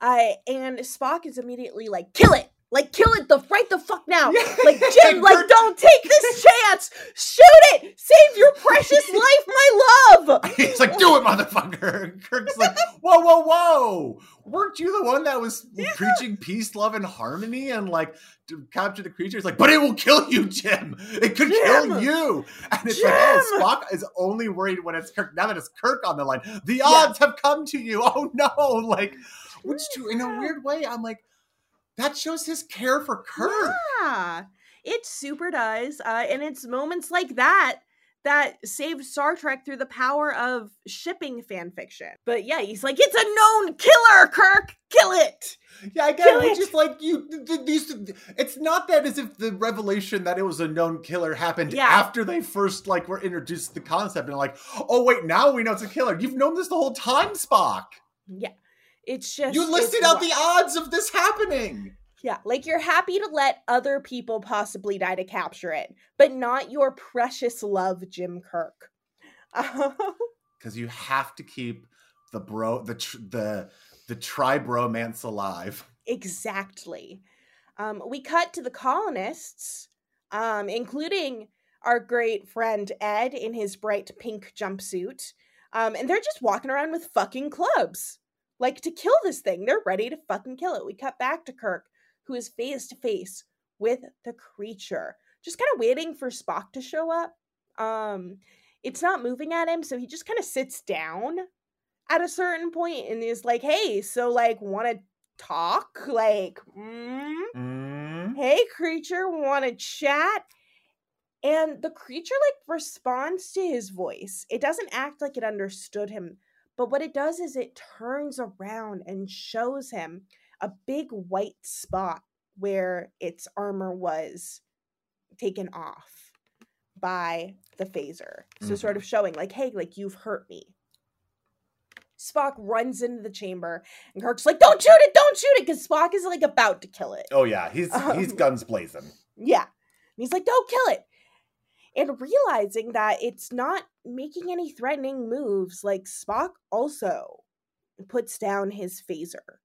Uh, and Spock is immediately like, kill it. Like, kill it the right the fuck now. Like, Jim, like, don't take this chance. Shoot it. Save your precious life, my love. He's like, do it, motherfucker. Kirk's like, whoa, whoa, whoa. Weren't you the one that was yeah. preaching peace, love, and harmony and, like, to capture the creature? He's like, but it will kill you, Jim. It could Jim. kill you. And it's Jim. like, oh, Spock is only worried when it's Kirk. Now that it's Kirk on the line, the odds yeah. have come to you. Oh, no. Like, which, to, in a weird way, I'm like, that shows his care for Kirk. Yeah, it super does. Uh, and it's moments like that that saved Star Trek through the power of shipping fan fiction. But yeah, he's like, it's a known killer, Kirk! Kill it! Yeah, I get it. Just like, you, these, it's not that as if the revelation that it was a known killer happened yeah. after they first like were introduced to the concept and like, oh wait, now we know it's a killer. You've known this the whole time, Spock! Yeah. It's just you listed out the odds of this happening. Yeah, like you're happy to let other people possibly die to capture it, but not your precious love, Jim Kirk. Because you have to keep the bro, the tr- the the tri-bromance alive. Exactly. Um, we cut to the colonists, um, including our great friend Ed in his bright pink jumpsuit, um, and they're just walking around with fucking clubs. Like, to kill this thing. They're ready to fucking kill it. We cut back to Kirk, who is face-to-face with the creature. Just kind of waiting for Spock to show up. Um, it's not moving at him, so he just kind of sits down at a certain point and is like, hey, so, like, want to talk? Like, mm? Mm. Hey, creature, want to chat? And the creature, like, responds to his voice. It doesn't act like it understood him. But what it does is it turns around and shows him a big white spot where its armor was taken off by the phaser. So mm-hmm. sort of showing like, hey, like you've hurt me. Spock runs into the chamber and Kirk's like, don't shoot it, don't shoot it. Because Spock is like about to kill it. Oh yeah, he's um, he's guns blazing. Yeah. And he's like, don't kill it. And realizing that it's not making any threatening moves, like Spock also puts down his phaser.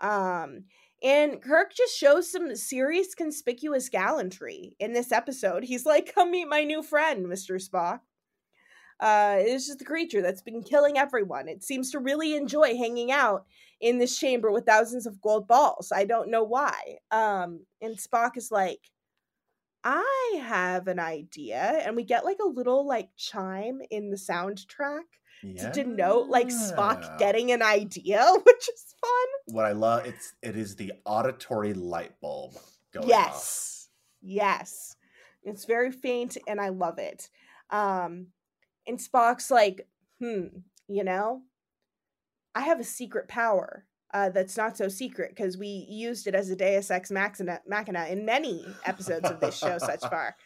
Um, and Kirk just shows some serious conspicuous gallantry in this episode. He's like, come meet my new friend, Mister Spock. Uh, it's just the creature that's been killing everyone. It seems to really enjoy hanging out in this chamber with thousands of gold balls. I don't know why. Um, and Spock is like, I have an idea, and we get like a little like chime in the soundtrack yeah. to denote like Spock getting an idea, which is fun. What I love it's it is the auditory light bulb going yes. off. Yes. It's very faint and I love it. Um and Spock's like, "Hmm, you know, I have a secret power." Uh, that's not so secret because we used it as a Deus Ex Machina, machina in many episodes of this show such far.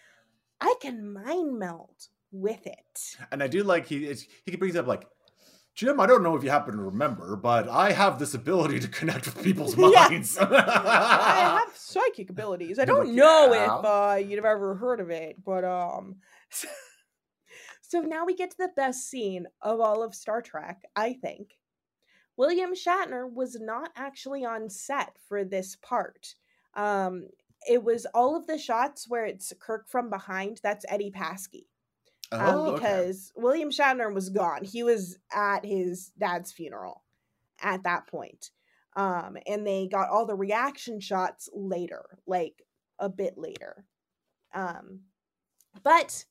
I can mind meld with it. And I do like he it's, he brings up like, Jim, I don't know if you happen to remember, but I have this ability to connect with people's minds. Yeah. I have psychic abilities. I don't like, know yeah. if uh, you've ever heard of it, but um. So, so now we get to the best scene of all of Star Trek, I think. William Shatner was not actually on set for this part. Um, it was all of the shots where it's Kirk from behind. That's Eddie Paskey. Oh, um, because okay. William Shatner was gone. He was at his dad's funeral at that point. Um, and they got all the reaction shots later, like a bit later. Um, but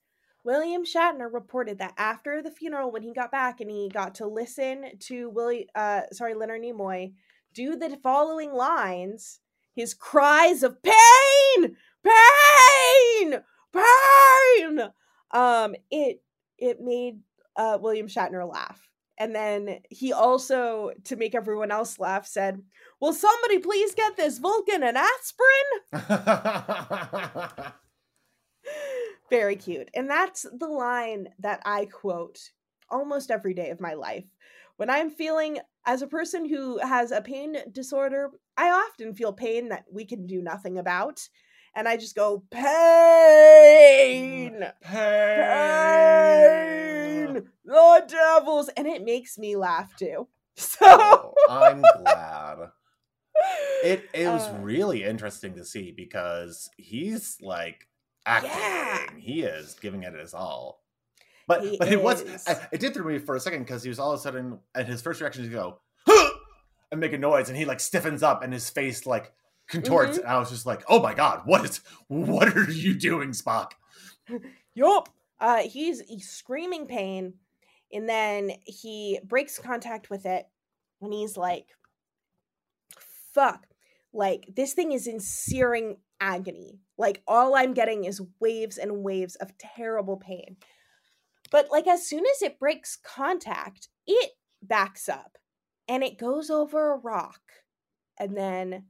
William Shatner reported that after the funeral, when he got back and he got to listen to Willie, uh, sorry, Leonard Nimoy do the following lines, his cries of pain, pain, pain. Um, it, it made, uh, William Shatner laugh. And then he also, to make everyone else laugh, said, "Will somebody please get this Vulcan an aspirin?" Very cute. And that's the line that I quote almost every day of my life. When I'm feeling, as a person who has a pain disorder, I often feel pain that we can do nothing about. And I just go, pain, pain, pain, the devils. And it makes me laugh too. So oh, I'm glad. It, it was uh, really interesting to see because he's like acting. Yeah. He is giving it his all. But he but is. It was, it did throw me for a second because he was all of a sudden, and his first reaction is to go, huh! and make a noise. And he like stiffens up and his face like, contorts, mm-hmm. and I was just like, "Oh my god, what is? What are you doing, Spock?" Yup. Uh, he's, he's screaming pain, and then he breaks contact with it when he's like, "Fuck! Like this thing is in searing agony. Like all I'm getting is waves and waves of terrible pain." But like as soon as it breaks contact, it backs up, and it goes over a rock, and then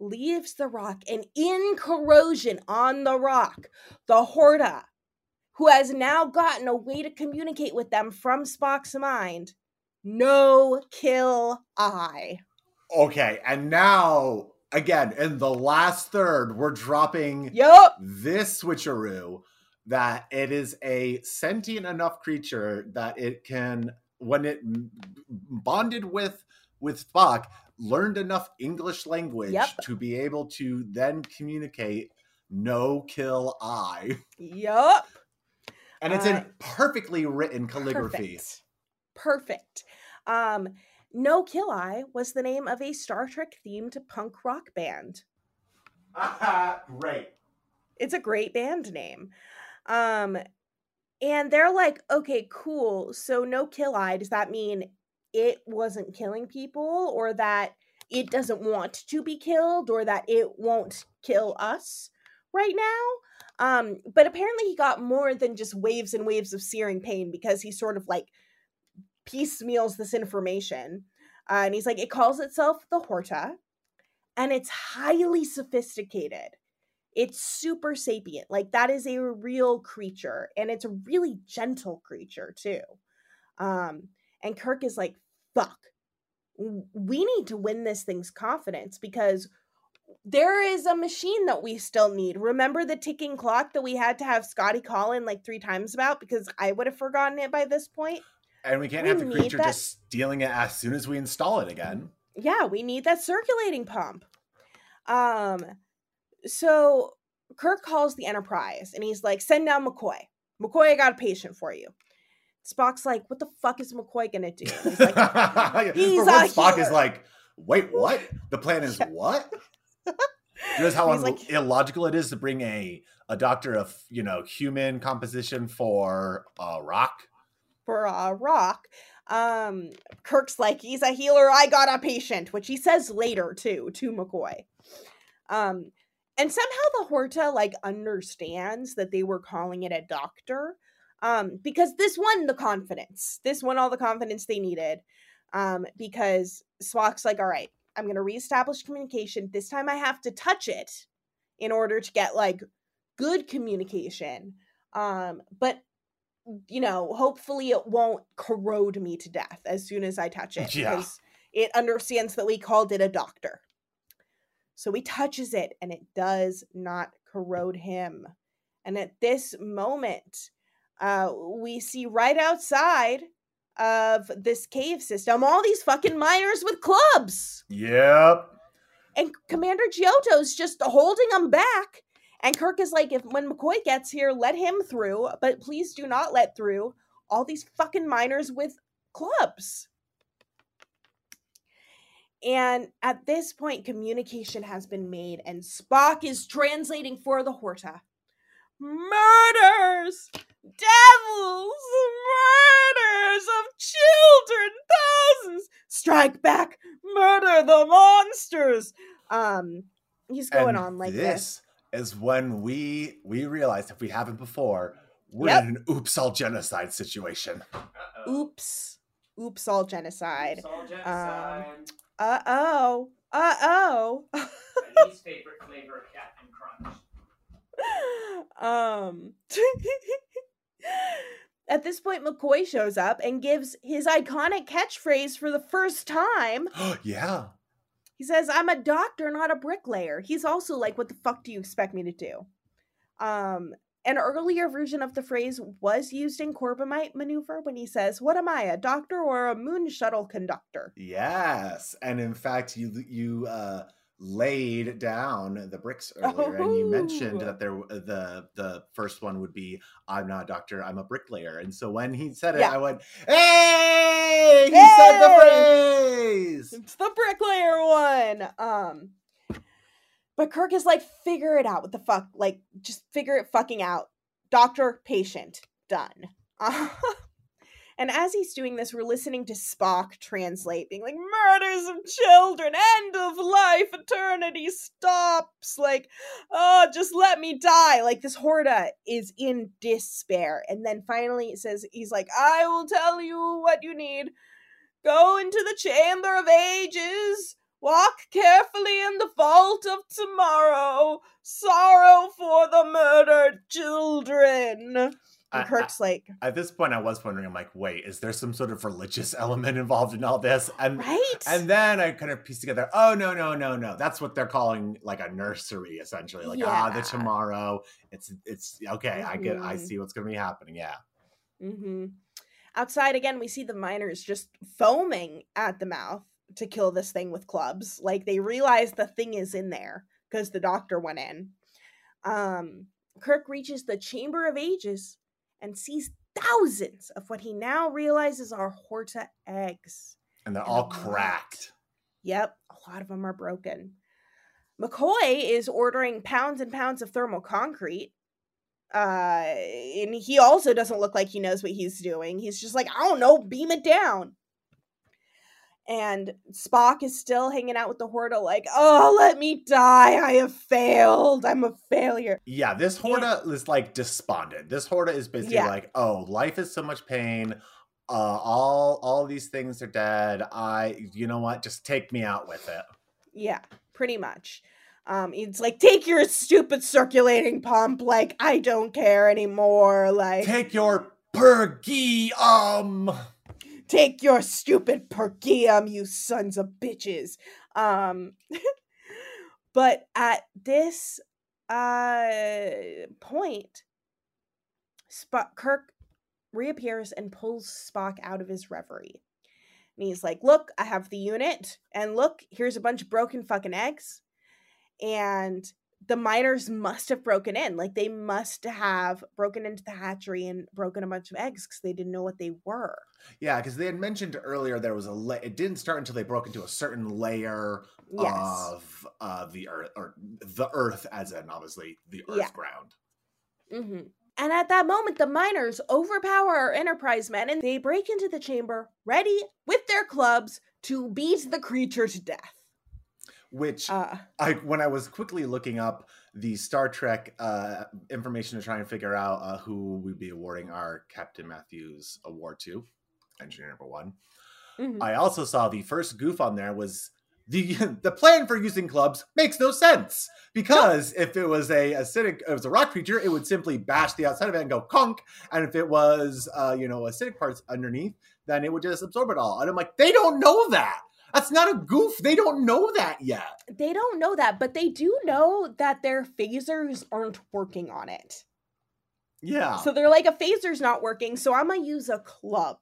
leaves the rock, and in corrosion on the rock, the Horta, who has now gotten a way to communicate with them from Spock's mind, no kill I. Okay, and now, again, in the last third, we're dropping yep. this switcheroo, that it is a sentient enough creature that it can, when it bonded with with Spock, learned enough English language yep. to be able to then communicate no kill I. Yup. And it's uh, in perfectly written calligraphy. Perfect. perfect. Um, No Kill I was the name of a Star Trek themed punk rock band. Ah, uh-huh. Great. It's a great band name. Um, and they're like, okay, cool. So no kill I, does that mean it wasn't killing people, or that it doesn't want to be killed, or that it won't kill us right now? Um, but apparently he got more than just waves and waves of searing pain, because he sort of like piecemeals this information. Uh, and he's like, it calls itself the Horta, and it's highly sophisticated. It's super sapient. Like that is a real creature, and it's a really gentle creature too. Um, and Kirk is like, fuck, we need to win this thing's confidence, because there is a machine that we still need. Remember the ticking clock that we had to have Scotty call in like three times about, because I would have forgotten it by this point. And we can't we have the creature that... just stealing it as soon as we install it again. Yeah, we need that circulating pump. Um, so Kirk calls the Enterprise and he's like, send down McCoy. McCoy, I got a patient for you. Spock's like, what the fuck is McCoy gonna do? He's like, he's a Spock healer. Is like, wait, what? The plan is yeah. what? Just how un- like, illogical it is to bring a a doctor of, you know, human composition for a rock. For a rock. Um, Kirk's like, he's a healer, I got a patient, which he says later too, to McCoy. Um, and somehow the Horta like understands that they were calling it a doctor. Um, because this won the confidence. This won all the confidence they needed. Um, because Spock's like, all right, I'm going to reestablish communication. This time I have to touch it in order to get, like, good communication. Um, but, you know, hopefully it won't corrode me to death as soon as I touch it. Yeah. Because it understands that we called it a doctor. So he touches it, and it does not corrode him. And at this moment... Uh, we see right outside of this cave system all these fucking miners with clubs. Yep. And Commander Giotto's just holding him back. And Kirk is like, if when McCoy gets here, let him through. But please do not let through all these fucking miners with clubs. And at this point, communication has been made. And Spock is translating for the Horta. Murders! Devils! Murders of children! Thousands! Strike back! Murder the monsters! Um, he's going and on like this. This is when we we realized, if we haven't before, we're yep. in an oops all genocide situation. Uh-oh. Oops. Oops all genocide. Oops all genocide. Um, uh-oh. Uh-oh. My least favorite flavor, Captain Crunch. Um, at this point, McCoy shows up and gives his iconic catchphrase for the first time. Yeah. He says, I'm a doctor, not a bricklayer. He's also like, what the fuck do you expect me to do? Um, an earlier version of the phrase was used in Corbomite Maneuver when he says, what am I, a doctor or a moon shuttle conductor? Yes. And in fact, you, you, uh, laid down the bricks earlier, oh. and you mentioned that there the the first one would be I'm not a doctor, I'm a bricklayer. And so when he said it, yeah. I went, hey, he hey! said the phrase. It's the bricklayer one. Um, but Kirk is like, figure it out. What the fuck? Like, just figure it fucking out. Doctor, patient, done. And as he's doing this, we're listening to Spock translate, being like, murders of children, end of life, eternity stops, like, oh, just let me die. Like, this Horta is in despair. And then finally it says, he's like, I will tell you what you need. Go into the Chamber of Ages. Walk carefully in the vault of tomorrow. Sorrow for the murdered children. And Kirk's like, I, at this point, I was wondering, I'm like, wait, is there some sort of religious element involved in all this? And right? And then I kind of pieced together, oh, no, no, no, no. That's what they're calling like a nursery, essentially. Like, yeah. ah, the tomorrow. It's, it's okay. Mm-hmm. I get, I see what's going to be happening. Yeah. Mm-hmm. Outside again, we see the miners just foaming at the mouth to kill this thing with clubs. Like, they realize the thing is in there because the doctor went in. Um, Kirk reaches the Chamber of Ages and sees thousands of what he now realizes are Horta eggs. And they're and all cracked. Yep, a lot of them are broken. McCoy is ordering pounds and pounds of thermal concrete. Uh, and he also doesn't look like he knows what he's doing. He's just like, I don't know, beam it down. And Spock is still hanging out with the Horta like, oh, let me die. I have failed. I'm a failure. Yeah, this Horta and, is like despondent. This Horta is basically yeah. like, oh, life is so much pain. Uh, all all these things are dead. I, you know what? Just take me out with it. Yeah, pretty much. Um, it's like, take your stupid circulating pump. Like, I don't care anymore. Like, take your pergium. Take your stupid pergium, you sons of bitches. Um, but at this uh, point, Spock, Kirk reappears and pulls Spock out of his reverie. And he's like, look, I have the unit. And look, here's a bunch of broken fucking eggs. And the miners must have broken in. Like, they must have broken into the hatchery and broken a bunch of eggs because they didn't know what they were. Yeah, because they had mentioned earlier there was a la- it didn't start until they broke into a certain layer yes. of uh, the earth, or the earth as in obviously the earth yeah. ground. Mm-hmm. And at that moment, the miners overpower our Enterprise men and they break into the chamber, ready with their clubs to beat the creature to death. Which, uh, I, when I was quickly looking up the Star Trek uh, information to try and figure out uh, who we'd be awarding our Captain Matthews award to, engineer number one, mm-hmm. I also saw the first goof on there was the the plan for using clubs makes no sense. Because no. if it was a acidic, if it was a rock creature, it would simply bash the outside of it and go conk. And if it was, uh, you know, acidic parts underneath, then it would just absorb it all. And I'm like, they don't know that. That's not a goof. They don't know that yet. They don't know that, but they do know that their phasers aren't working on it. Yeah. So they're like, a phaser's not working, so I'm going to use a club.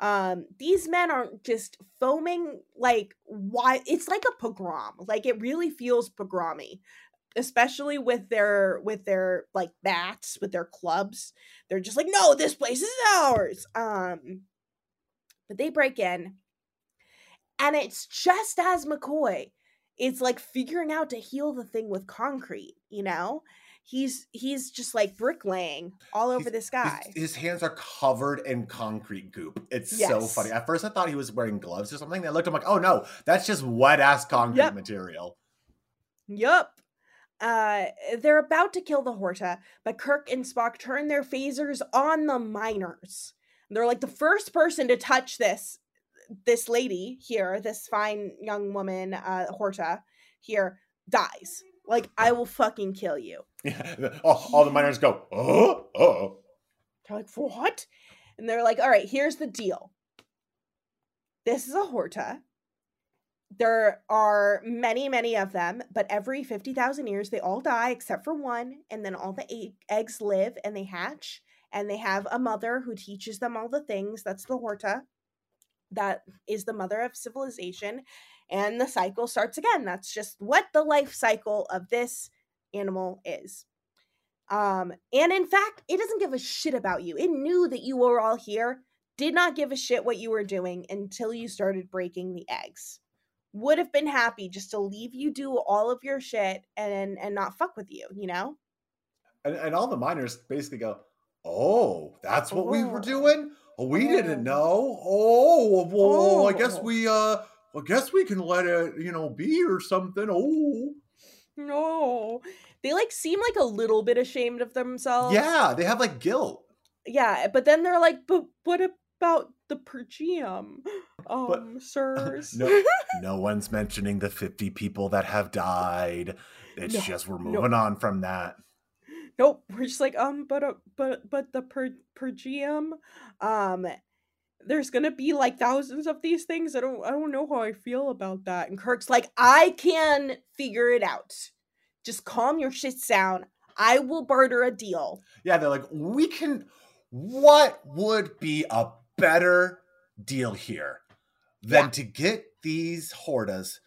Um, these men aren't just foaming, like, why? It's like a pogrom. Like, it really feels pogromy, especially with their, with their, like, bats, with their clubs. They're just like, no, this place is ours. Um, but they break in, and it's just as McCoy is, like, figuring out to heal the thing with concrete, you know? He's he's just like bricklaying all over he's, this guy. His, his hands are covered in concrete goop. It's yes. so funny. At first I thought he was wearing gloves or something. I looked at him like, oh no, that's just wet ass concrete yep. material. Yup. Uh, they're about to kill the Horta, but Kirk and Spock turn their phasers on the miners. They're like, the first person to touch this, this lady here, this fine young woman, uh, Horta here, dies. Like, I will fucking kill you. Yeah. All, all the miners go, oh, oh. They're like, what? And they're like, all right, here's the deal. This is a Horta. There are many, many of them, but every fifty thousand years, they all die except for one. And then all the egg, eggs live and they hatch. And they have a mother who teaches them all the things. That's the Horta. That is the mother of civilization. And the cycle starts again. That's just what the life cycle of this animal is. Um, and in fact, it doesn't give a shit about you. It knew that you were all here, did not give a shit what you were doing until you started breaking the eggs. Would have been happy just to leave you do all of your shit and and not fuck with you, you know? And, and all the miners basically go, oh, that's what oh. we were doing? Oh, we oh. didn't know. Oh, well, oh. I guess we... uh. Well, guess we can let it, you know, be or something. Oh. No. They, like, seem like a little bit ashamed of themselves. Yeah, they have, like, guilt. Yeah, but then they're like, but what about the pergium, um, but, sirs? No, no one's mentioning the fifty people that have died. It's no, just we're moving no. on from that. Nope. We're just like, um, but uh, but but the per, pergium, um... there's gonna be like thousands of these things. I don't I don't know how I feel about that. And Kirk's like, I can figure it out. Just calm your shits down. I will barter a deal. Yeah, they're like, we can, what would be a better deal here than yeah. to get these Hortas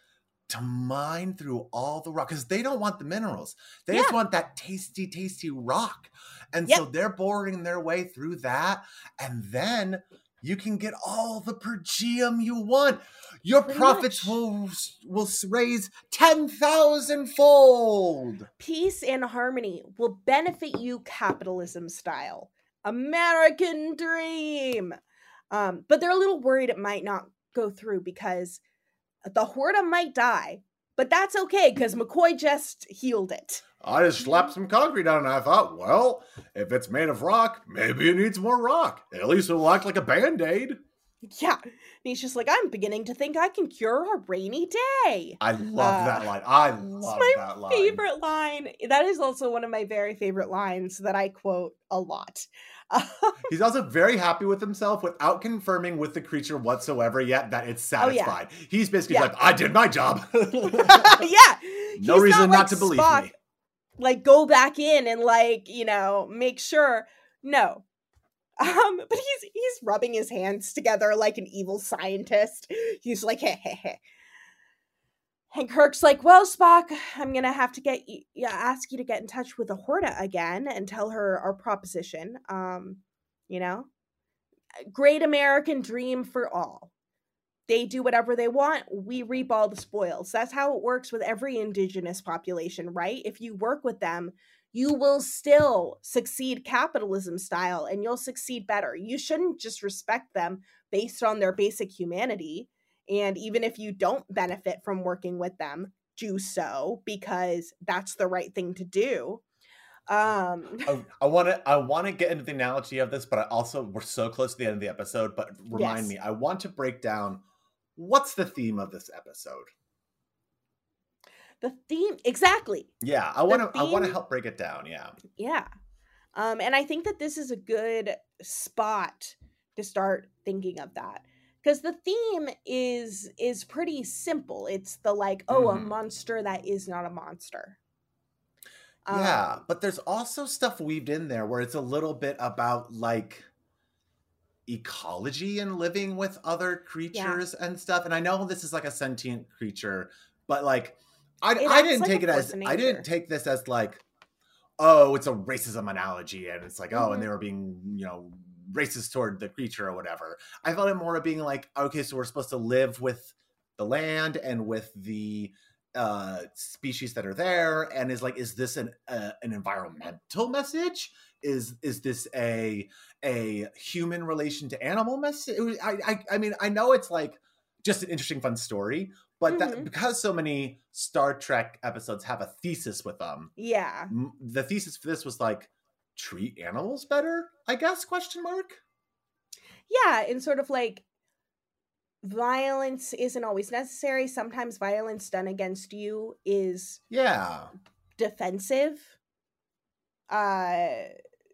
to mine through all the rock? Because they don't want the minerals. They yeah. just want that tasty, tasty rock. And yep. so they're boring their way through that. And then you can get all the pergium you want. Your Pretty profits much. will will raise ten thousand fold. Peace and harmony will benefit you capitalism style. American dream. Um, but they're a little worried it might not go through because the Horta might die. But that's okay because McCoy just healed it. I just slapped some concrete on it, and I thought, well, if it's made of rock, maybe it needs more rock. At least it'll act like a Band-Aid. Yeah. And he's just like, I'm beginning to think I can cure a rainy day. I love uh, that line. I love that line. It's my favorite line. That is also one of my very favorite lines that I quote a lot. He's also very happy with himself without confirming with the creature whatsoever yet that it's satisfied. Oh, yeah. He's basically yeah. like, I did my job. yeah. No he's reason not, like, not to believe Spock. me. Like, go back in and, like, you know, make sure. No. Um, but he's he's rubbing his hands together like an evil scientist. He's like, hey, hey, hey. And Kirk's like, well, Spock, I'm going to have to get you, yeah, ask you to get in touch with the Horta again and tell her our proposition. Um, you know, great American dream for all. They do whatever they want. We reap all the spoils. That's how it works with every indigenous population, right? If you work with them, you will still succeed capitalism style and you'll succeed better. You shouldn't just respect them based on their basic humanity. And even if you don't benefit from working with them, do so because that's the right thing to do. Um, I want to I want to get into the analogy of this, but I also, we're so close to the end of the episode, but remind yes. me, I want to break down, what's the theme of this episode? The theme, exactly. Yeah, I want to I want to help break it down. Yeah, yeah, um, and I think that this is a good spot to start thinking of that because the theme is is pretty simple. It's the like, oh, mm-hmm. a monster that is not a monster. Um, yeah, but there's also stuff weaved in there where it's a little bit about like ecology and living with other creatures yeah. and stuff. And I know this is like a sentient creature, but like I, I didn't like take it as I didn't take this as like, oh, it's a racism analogy, and it's like, mm-hmm. oh, and they were being, you know, racist toward the creature or whatever. I felt it more of being like, okay, so we're supposed to live with the land and with the uh species that are there, and is like, is this an uh, an environmental message? Is is this a a human relation to animal message? I I, I mean, I know it's like just an interesting, fun story, but mm-hmm. that because so many Star Trek episodes have a thesis with them. Yeah, the thesis for this was like, treat animals better, I guess, question mark. Yeah, and sort of like, violence isn't always necessary. Sometimes violence done against you is yeah defensive. Uh,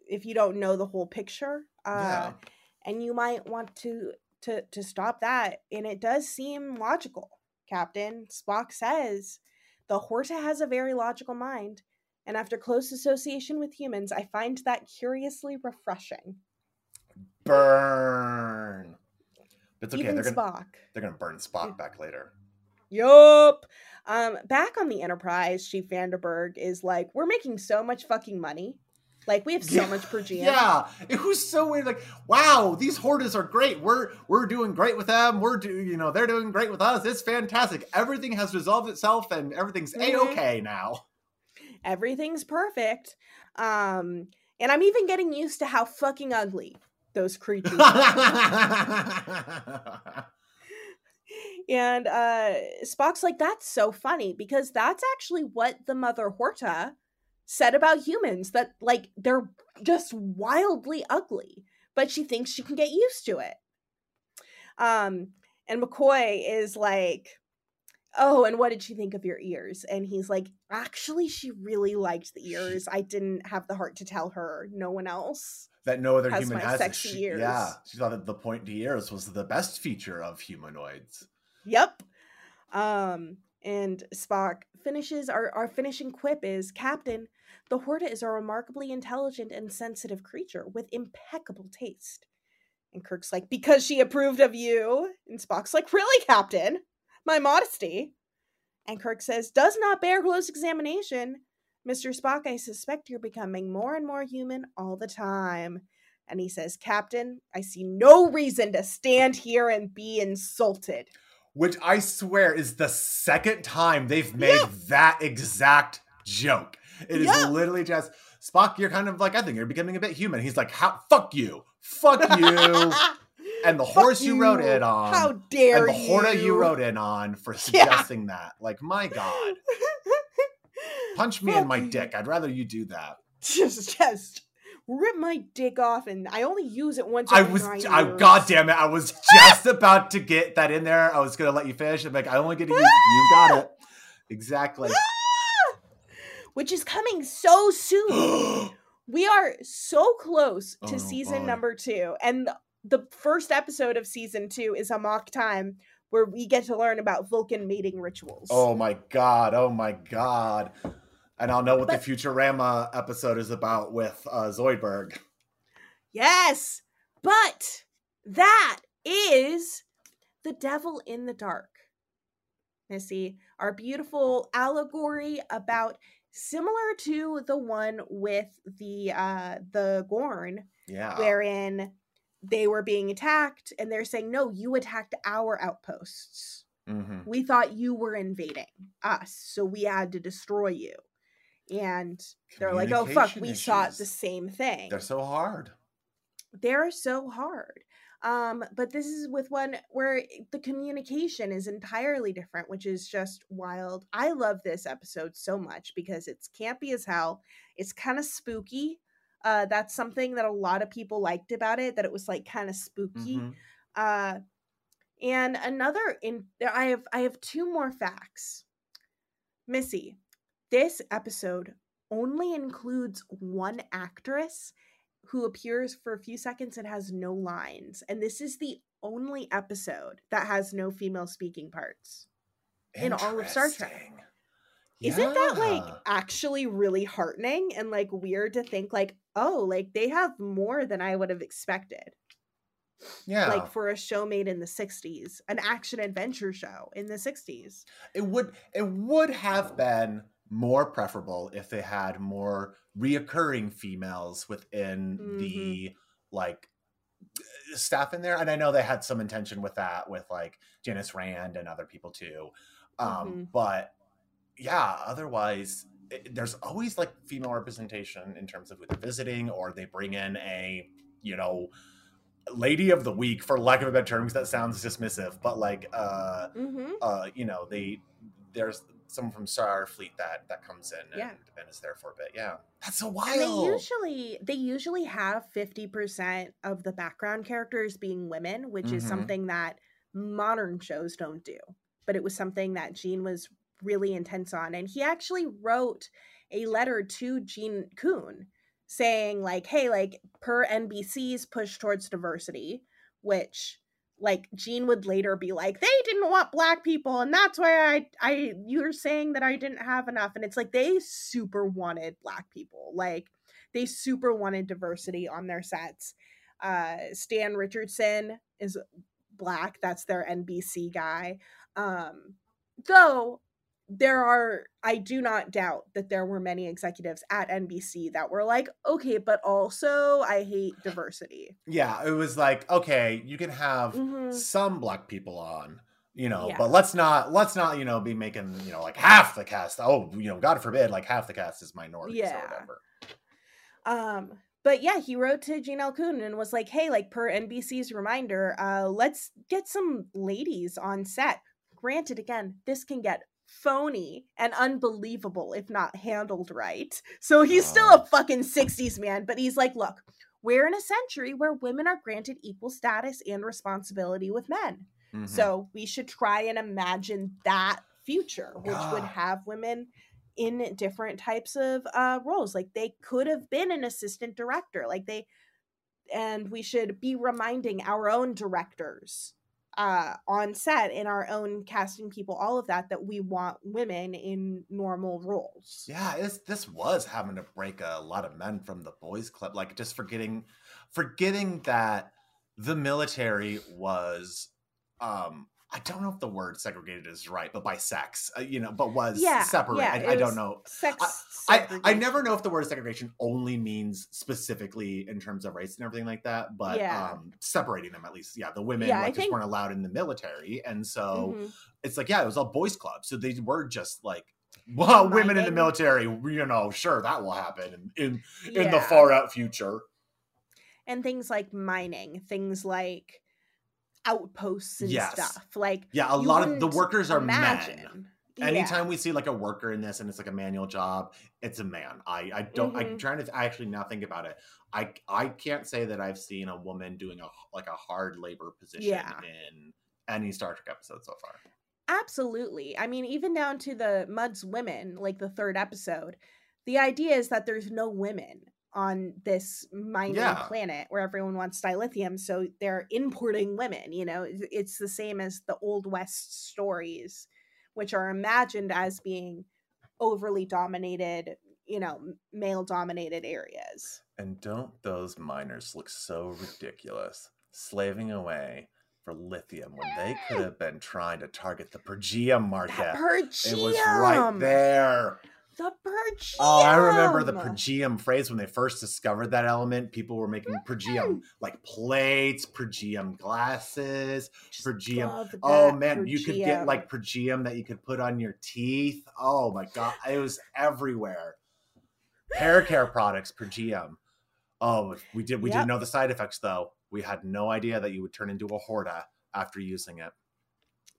if you don't know the whole picture, uh, yeah. and you might want to to to stop that. And it does seem logical. Captain Spock says, "The Horta has a very logical mind, and after close association with humans, I find that curiously refreshing." Burn. It's okay. Even they're gonna, Spock. They're going to burn Spock back later. Yup. Um, back on the Enterprise, Chief Vanderberg is like, we're making so much fucking money. Like, we have so yeah. much pergium. Yeah. It was so weird. Like, wow, these Hortas are great. We're we're doing great with them. We're do you know, they're doing great with us. It's fantastic. Everything has resolved itself, and everything's mm-hmm. A-okay now. Everything's perfect. Um, and I'm even getting used to how fucking ugly those creatures. And uh, Spock's like, that's so funny, because that's actually what the Mother Horta said about humans, that like they're just wildly ugly, but she thinks she can get used to it. Um, and McCoy is like, oh, and what did she think of your ears? And he's like, actually, she really liked the ears. I didn't have the heart to tell her. No one else. That no other has human has. Sexy she, ears. Yeah. She thought that the pointy ears was the best feature of humanoids. Yep. Um, and Spock finishes, our, our finishing quip is, Captain, the Horta is a remarkably intelligent and sensitive creature with impeccable taste. And Kirk's like, because she approved of you. And Spock's like, really, Captain? My modesty. And Kirk says, does not bear close examination. Mister Spock, I suspect you're becoming more and more human all the time. And he says, Captain, I see no reason to stand here and be insulted. Which I swear is the second time they've made yep. that exact joke. It yep. is literally just, Spock, you're kind of like, I think you're becoming a bit human. He's like, how? Fuck you. Fuck you. And the Fuck horse you. you rode in on. How dare you. And the you. Horta you rode in on for suggesting yeah. that. Like, my God. Punch me Fuck in my dick. I'd rather you do that. Just, just rip my dick off, and I only use it once. I was, I, God damn it. I was just about to get that in there. I was going to let you finish. I'm like, I only get to use You got it. Exactly. Which is coming so soon. We are so close to oh, season boy. number two. And the first episode of season two is a mock time where we get to learn about Vulcan mating rituals. Oh my God. Oh my God. And I'll know what but, the Futurama episode is about with uh, Zoidberg. Yes. But that is The Devil in the Dark. Missi, our beautiful allegory about, similar to the one with the uh, the Gorn. Yeah. Wherein they were being attacked, and they're saying, no, you attacked our outposts. Mm-hmm. We thought you were invading us, so we had to destroy you. And they're like, oh, fuck, we issues. Saw the same thing. They're so hard. They're so hard. Um, but this is with one where the communication is entirely different, which is just wild. I love this episode so much because it's campy as hell. It's kind of spooky. Uh, that's something that a lot of people liked about it, that it was like kind of spooky. Mm-hmm. Uh, and another in there, I have I have two more facts, Missi. This episode only includes one actress who appears for a few seconds and has no lines, and this is the only episode that has no female speaking parts in all of Star Trek. Yeah. Isn't that like actually really heartening and like weird to think like, oh, like they have more than I would have expected? Yeah. Like for a show made in the sixties, an action adventure show in the sixties. It would it would have been more preferable if they had more reoccurring females within mm-hmm. the like staff in there. And I know they had some intention with that with like Janice Rand and other people too. Um, mm-hmm. But yeah, otherwise it, there's always like female representation in terms of who they're visiting, or they bring in a, you know, lady of the week, for lack of a better term, because that sounds dismissive, but like uh mm-hmm. uh you know, they there's someone from Starfleet that that comes in yeah. and, and is there for a bit. Yeah, that's so wild. And they usually they usually have fifty percent of the background characters being women, which mm-hmm. is something that modern shows don't do, but it was something that Gene was really intense on. And he actually wrote a letter to Gene Coon saying like, hey, like per N B C's push towards diversity, which like Gene would later be like, they didn't want black people, and that's why I I you're saying that I didn't have enough. And it's like they super wanted black people, like they super wanted diversity on their sets. uh Stan Richardson is black, that's their N B C guy. Um though there are, I do not doubt that there were many executives at N B C that were like, okay, but also I hate diversity. Yeah, it was like, okay, you can have mm-hmm. some black people on, you know, yeah. but let's not, let's not, you know, be making, you know, like half the cast. Oh, you know, God forbid, like half the cast is minorities yeah. or whatever. Um, but yeah, he wrote to Gene L. Coon and was like, hey, like per N B C's reminder, uh, let's get some ladies on set. Granted, again, this can get phony and unbelievable if not handled right. So he's still a fucking sixties man, but he's like, look, we're in a century where women are granted equal status and responsibility with men. Mm-hmm. So we should try and imagine that future, which God. Would have women in different types of uh, roles. Like they could have been an assistant director, like they, and we should be reminding our own directors uh on set, in our own casting people, all of that, that we want women in normal roles. Yeah, it's, this was having to break a lot of men from the boys club, like just forgetting forgetting that the military was um I don't know if the word segregated is right, but by sex, uh, you know, but was yeah, separate. Yeah, I, I don't know. Sex I, I, I never know if the word segregation only means specifically in terms of race and everything like that, but yeah. um, separating them at least. Yeah, the women yeah, like, just think... weren't allowed in the military. And so mm-hmm. it's like, yeah, it was all boys club. So they were just like, well, Minding. women in the military, you know, sure, that will happen in, in, yeah. in the far out future. And things like mining, things like outposts and yes. stuff, like yeah a lot of the workers are imagine. men. yeah. Anytime we see like a worker in this and it's like a manual job, it's a man. I I don't mm-hmm. I'm trying to actually not think about it. I I can't say that I've seen a woman doing a like a hard labor position yeah. in any Star Trek episode so far. Absolutely. I mean, even down to the Mudd's Women, like the third episode, the idea is that there's no women on this mining yeah. planet where everyone wants dilithium, so they're importing women. You know, it's the same as the Old West stories, which are imagined as being overly dominated, you know, male dominated areas. And don't those miners look so ridiculous, slaving away for lithium when they could have been trying to target the pergium market? That pergium. It was right there. The pergium. Oh, I remember the pergium phrase when they first discovered that element. People were making pergium like plates, pergium glasses, just pergium. Oh man, pergium. You could get like pergium that you could put on your teeth. Oh my god, it was everywhere. Hair care products, pergium. Oh, we did. We yep. didn't know the side effects though. We had no idea that you would turn into a horta after using it.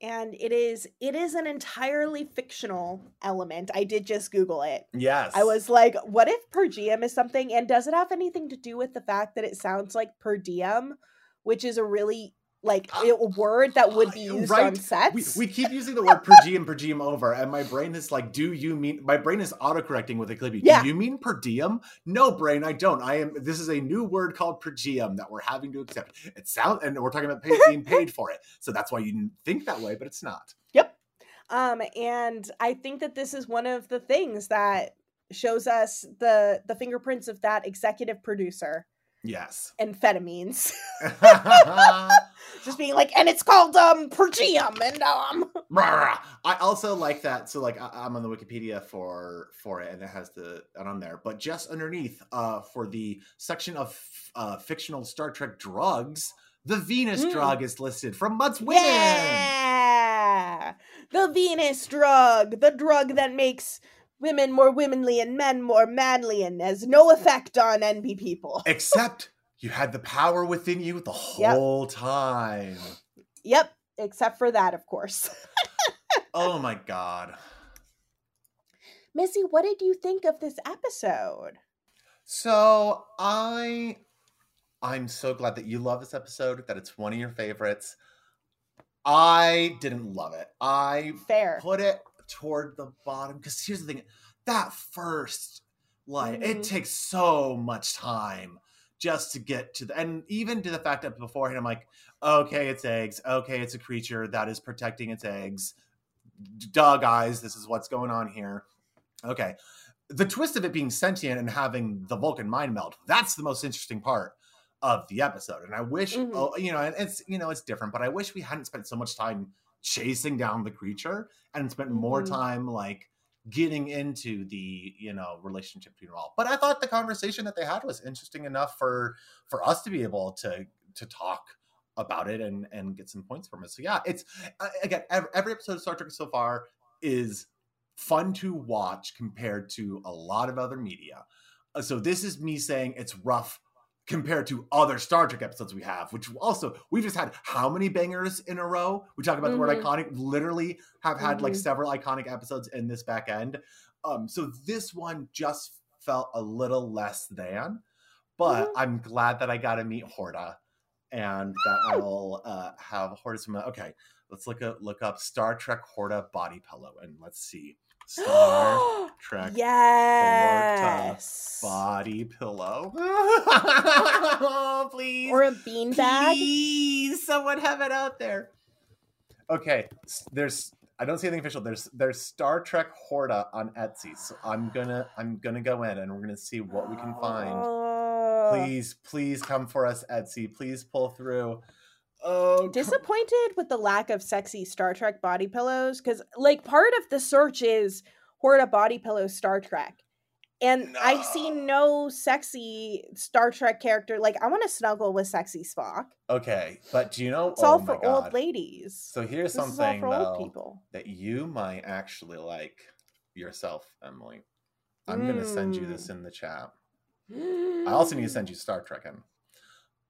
And it is it is an entirely fictional element. I did just Google it. Yes. I was like, what if pergium is something? And does it have anything to do with the fact that it sounds like per diem, which is a really like a word that would be used right. on sets? We, we keep using the word pergium, pergium over. And my brain is like, do you mean, my brain is autocorrecting with a clippy. Yeah. Do you mean per diem? No, brain, I don't. I am, this is a new word called pergium that we're having to accept. It sounds, and we're talking about pay, being paid for it. So that's why you think that way, but it's not. Yep. Um, and I think that this is one of the things that shows us the the fingerprints of that executive producer Yes. Amphetamines. Just being like, and it's called um pergium, and um. I also like that. So like, I I'm on the Wikipedia for for it, and it has the and on there, but just underneath, uh, for the section of uh fictional Star Trek drugs, the Venus mm. drug is listed from Mudd's Women. Yeah, the Venus drug, the drug that makes women more womanly and men more manly, and has no effect on N B people. Except you had the power within you the whole yep. time. Yep. Except for that, of course. Oh my God. Missi, what did you think of this episode? So I, I'm so glad that you love this episode, that it's one of your favorites. I didn't love it. I Fair. put it toward the bottom, because here's the thing, that first like mm-hmm. it takes so much time just to get to the, and even to the fact that beforehand I'm like, okay, it's eggs, okay, it's a creature that is protecting its eggs, duh guys, this is what's going on here. Okay, the twist of it being sentient and having the Vulcan mind meld, that's the most interesting part of the episode, and I wish mm-hmm. oh, you know, and it's, you know, it's different, but I wish we hadn't spent so much time chasing down the creature and spent more mm-hmm. time like getting into the, you know, relationship between all. But I thought the conversation that they had was interesting enough for for us to be able to to talk about it and and get some points from it. So yeah, it's again, every, every episode of Star Trek so far is fun to watch compared to a lot of other media. So this is me saying it's rough compared to other Star Trek episodes we have, which also, we've just had how many bangers in a row? We talk about mm-hmm. the word iconic, literally have had mm-hmm. like several iconic episodes in this back end. Um, so this one just felt a little less than, but mm-hmm. I'm glad that I got to meet Horta and that I'll uh, have Horta's. Okay, let's look up, look up Star Trek Horta body pillow and let's see. Star Trek yes. Horta body pillow. Oh, please. Or a beanbag. Please, someone have it out there. Okay, there's. I don't see anything official. There's there's Star Trek Horta on Etsy, so I'm gonna I'm gonna go in and we're gonna see what we can find. Oh. Please, please come for us, Etsy. Please pull through. Oh, disappointed with the lack of sexy Star Trek body pillows, because like part of the search is Horta body pillow Star Trek, and no. I see no sexy Star Trek character. Like I want to snuggle with sexy Spock. Okay, but do you know it's oh all for God. old ladies? So here's this something though that you might actually like yourself, Emily. I'm mm. gonna send you this in the chat. Mm. I also need to send you Star Trekkin'.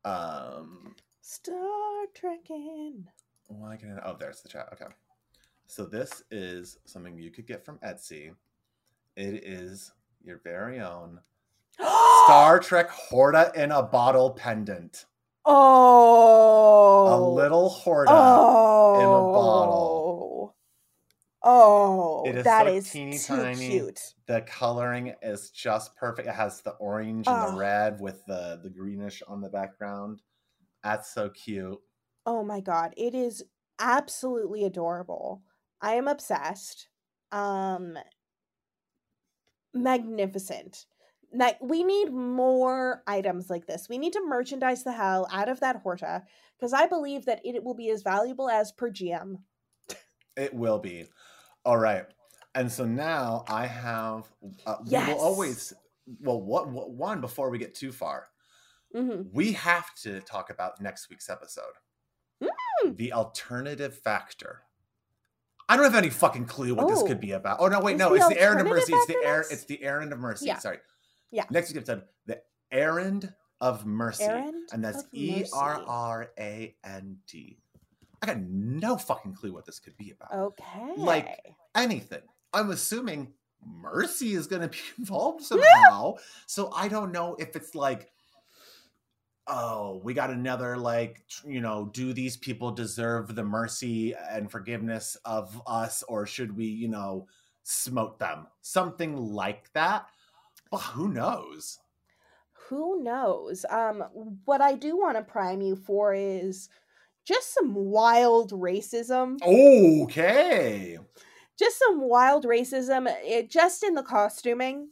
Um. Star Trekkin'. Why can I, oh, there's the chat. Okay, so this is something you could get from Etsy. It is your very own Star Trek Horta in a bottle pendant. Oh, a little Horta oh. in a bottle. Oh, it is that so is teeny too tiny. Cute. The coloring is just perfect. It has the orange and oh. the red with the the greenish on the background. That's so cute. Oh my God. It is absolutely adorable. I am obsessed. Um, magnificent. Like, we need more items like this. We need to merchandise the hell out of that Horta, because I believe that it will be as valuable as Pergium. It will be. All right. And so now I have, uh, yes. we will always, well, what, what one before we get too far. Mm-hmm. We have to talk about next week's episode. Mm. The alternative factor. I don't have any fucking clue what oh. this could be about. Oh no, wait, Is no, the it's the errand of mercy. It's the errand. It's the errand of mercy. Yeah. Sorry. Yeah. Next week's episode, the errand of mercy, errand and that's E R R A N D. I got no fucking clue what this could be about. Okay. Like anything. I'm assuming mercy is going to be involved somehow. So I don't know if it's like, oh, we got another, like, you know, do these people deserve the mercy and forgiveness of us, or should we, you know, smote them? Something like that. Well, who knows? Who knows? Um, what I do want to prime you for is just some wild racism. Okay. Just some wild racism, it, just in the costuming.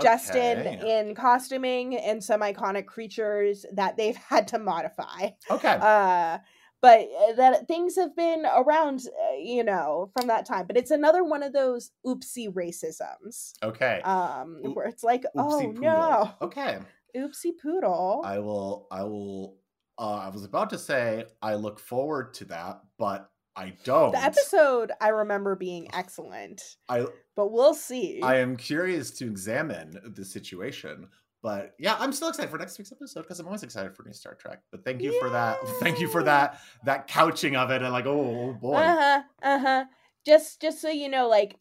Justin okay. in costuming and some iconic creatures that they've had to modify. Okay. Uh, but that things have been around, uh, you know, from that time. But it's another one of those oopsie racisms. Okay. Um, Oop- where it's like, oh poodle. no. Okay. Oopsie poodle. I will. I will. Uh, I was about to say I look forward to that, but I don't. The episode I remember being excellent. I. But we'll see. I am curious to examine the situation. But yeah, I'm still excited for next week's episode because I'm always excited for new Star Trek. But thank you Yay! for that. Thank you for that that couching of it. And like, oh, oh boy. Uh-huh. Uh-huh. Just just so you know, like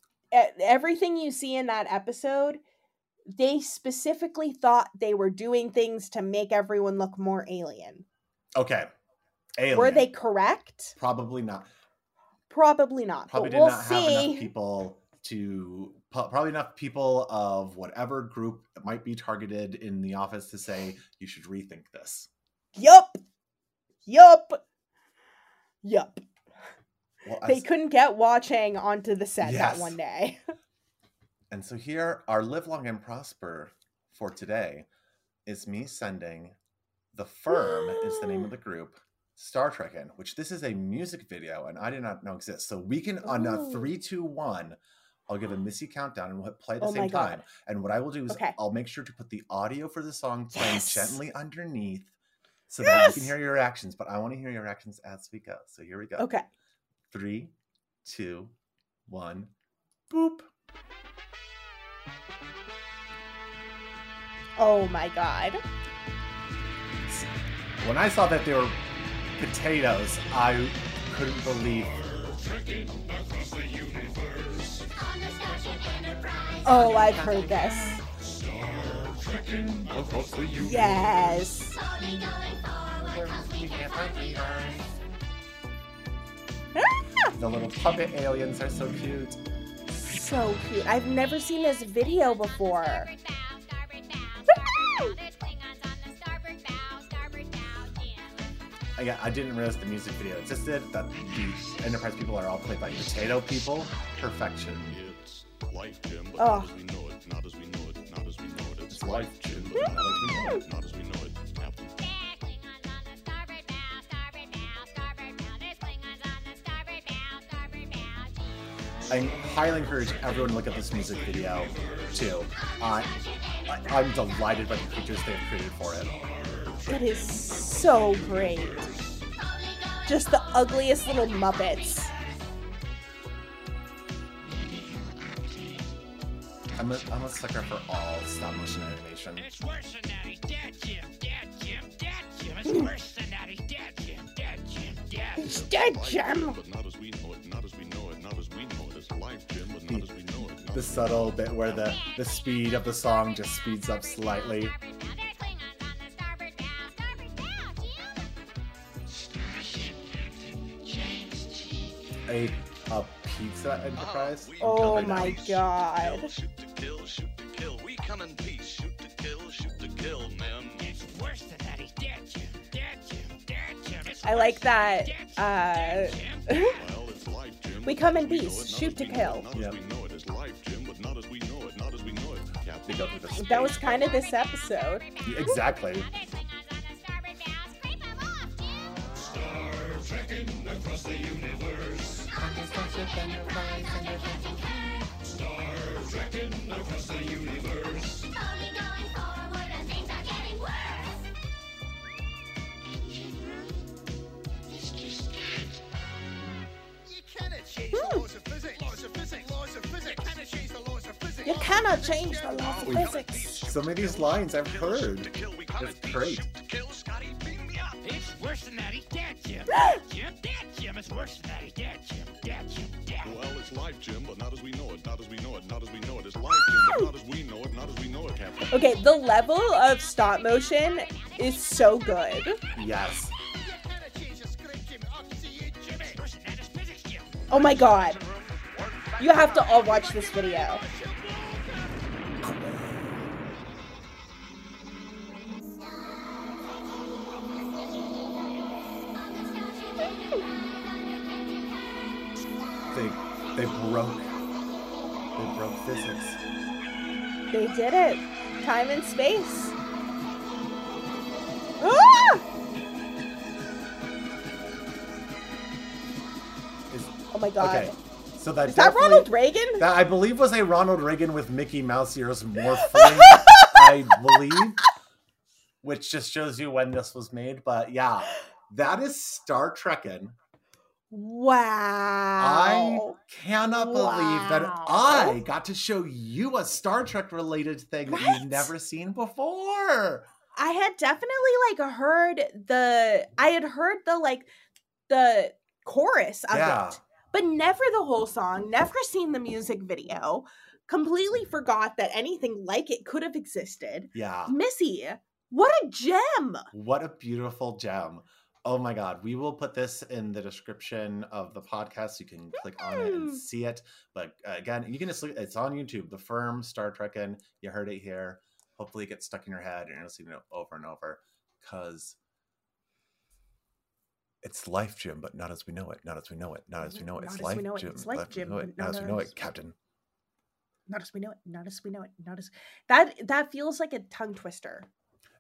everything you see in that episode, they specifically thought they were doing things to make everyone look more alien. Okay. Alien. Were they correct? Probably not. Probably not. Probably but did we'll not see. have enough people to probably enough people of whatever group might be targeted in the office to say, you should rethink this. Yup. Yup. Yup. Well, they I, couldn't get Wa Chang onto the set yes. that one day. And so here, our live long and prosper for today is me sending The Firm is the name of the group. Star Trekkin', which this is a music video and I did not know exists. So we can, Ooh. on a three, two, one, I'll give a Missi countdown and we'll play at the oh same time. And what I will do is okay. I'll make sure to put the audio for the song playing yes. gently underneath so yes. that you can hear your reactions. But I want to hear your reactions as we go. So here we go. Okay. Three, two, one, boop. Oh my God. When I saw that they were potatoes, I couldn't believe it. Oh, I've heard this. Yes. The little puppet aliens are so cute. So cute. I've never seen this video before. I, I didn't realize the music video existed, that the Enterprise people are all played by potato people. Perfection. It's life, Jim, but not as we know it, not as we know it, not as we know it. It's life, Jim, but not as we know it, not as we know it. I highly encourage everyone to look at this music video, too. I, I, I'm delighted by the features they've created for it. It is so great. Just the ugliest little Muppets. I'm a, I'm a sucker for all stop motion animation. It's worse than that. He's dead, Jim. Dead, Jim. Dead, Jim. It's worse than that. He's dead, Jim. Dead, Jim. Dead. He's dead, Jim. But not as we know it. Not as we know it. Not as we know it. It's life, Jim. But not as we know it. The subtle bit where the, the speed of the song just speeds up slightly. A, a pizza enterprise. Oh my God. I like that. Uh, we come in peace, shoot to kill. Yeah. That was kind of this episode. Exactly. Across the universe. Star Trekkin' across the universe. Only going forward and things are getting worse. It's just that. You cannot change the laws of physics. Laws of physics. Laws of physics. Cannot change the laws of physics. You cannot change the laws of physics. Some of these lines I've heard. It's great. It's worse than that. He's dead, Jim. Dead, Jim. Dead, Jim. It's worse than that. He's dead, Jim. Dead, Jim. Dead. Well, it's life, Jim, but not as we know it. Not as we know it. Not as we know it. It's life, Jim, but not as we know it. Not as we know it. Captain. Okay, the level of stop motion is so good. Yes. Oh my God. You have to all watch this video. They broke. They broke physics. They did it. Time and space. Ah! Is, oh my god. Okay. So that is that Ronald Reagan? That I believe was a Ronald Reagan with Mickey Mouse ears morph thing, I believe. Which just shows you when this was made. But yeah, that is Star Trekkin'. Wow. I cannot wow. believe that I got to show you a Star Trek related thing right? that you've never seen before. I had definitely like heard the, I had heard the like the chorus of yeah. it, but never the whole song, never seen the music video, completely forgot that anything like it could have existed. Yeah. Missi, what a gem. What a beautiful gem. Oh my god, we will put this in the description of the podcast. You can click on it and see it. But again, you can just look, it's on YouTube. The Firm, Star Trekkin', you heard it here. Hopefully it gets stuck in your head and you'll see it over and over. Because it's life, Jim, but not as we know it. Not as we know it. Not as we know it. It's life, Jim. It's life, Jim. Not as we know it, Captain. Not as we know it. Not as we know it. Not as that that feels like a tongue twister.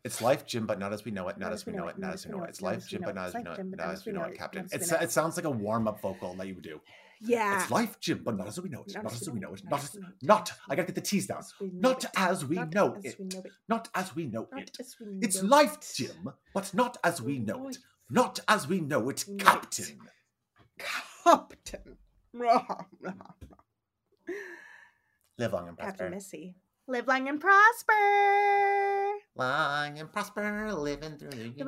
It's life, Jim, but not as we know it. Not as we know it. Not as we know it. It's life, Jim, but not as we know it. Not as we know it, Captain. It sounds like a warm-up vocal that you would do. Yeah. It's life, Jim, but not as we know it. Not as we know it. Not as not. I gotta get the T's down. Not as we know it. Not as we know it. It's life, Jim, but not as we know it. Not as we know it, Captain. Captain. Live long and prosper. Captain Missi. Live long and prosper. Long and prosper, living through the years.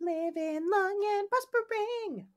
Living long and prospering.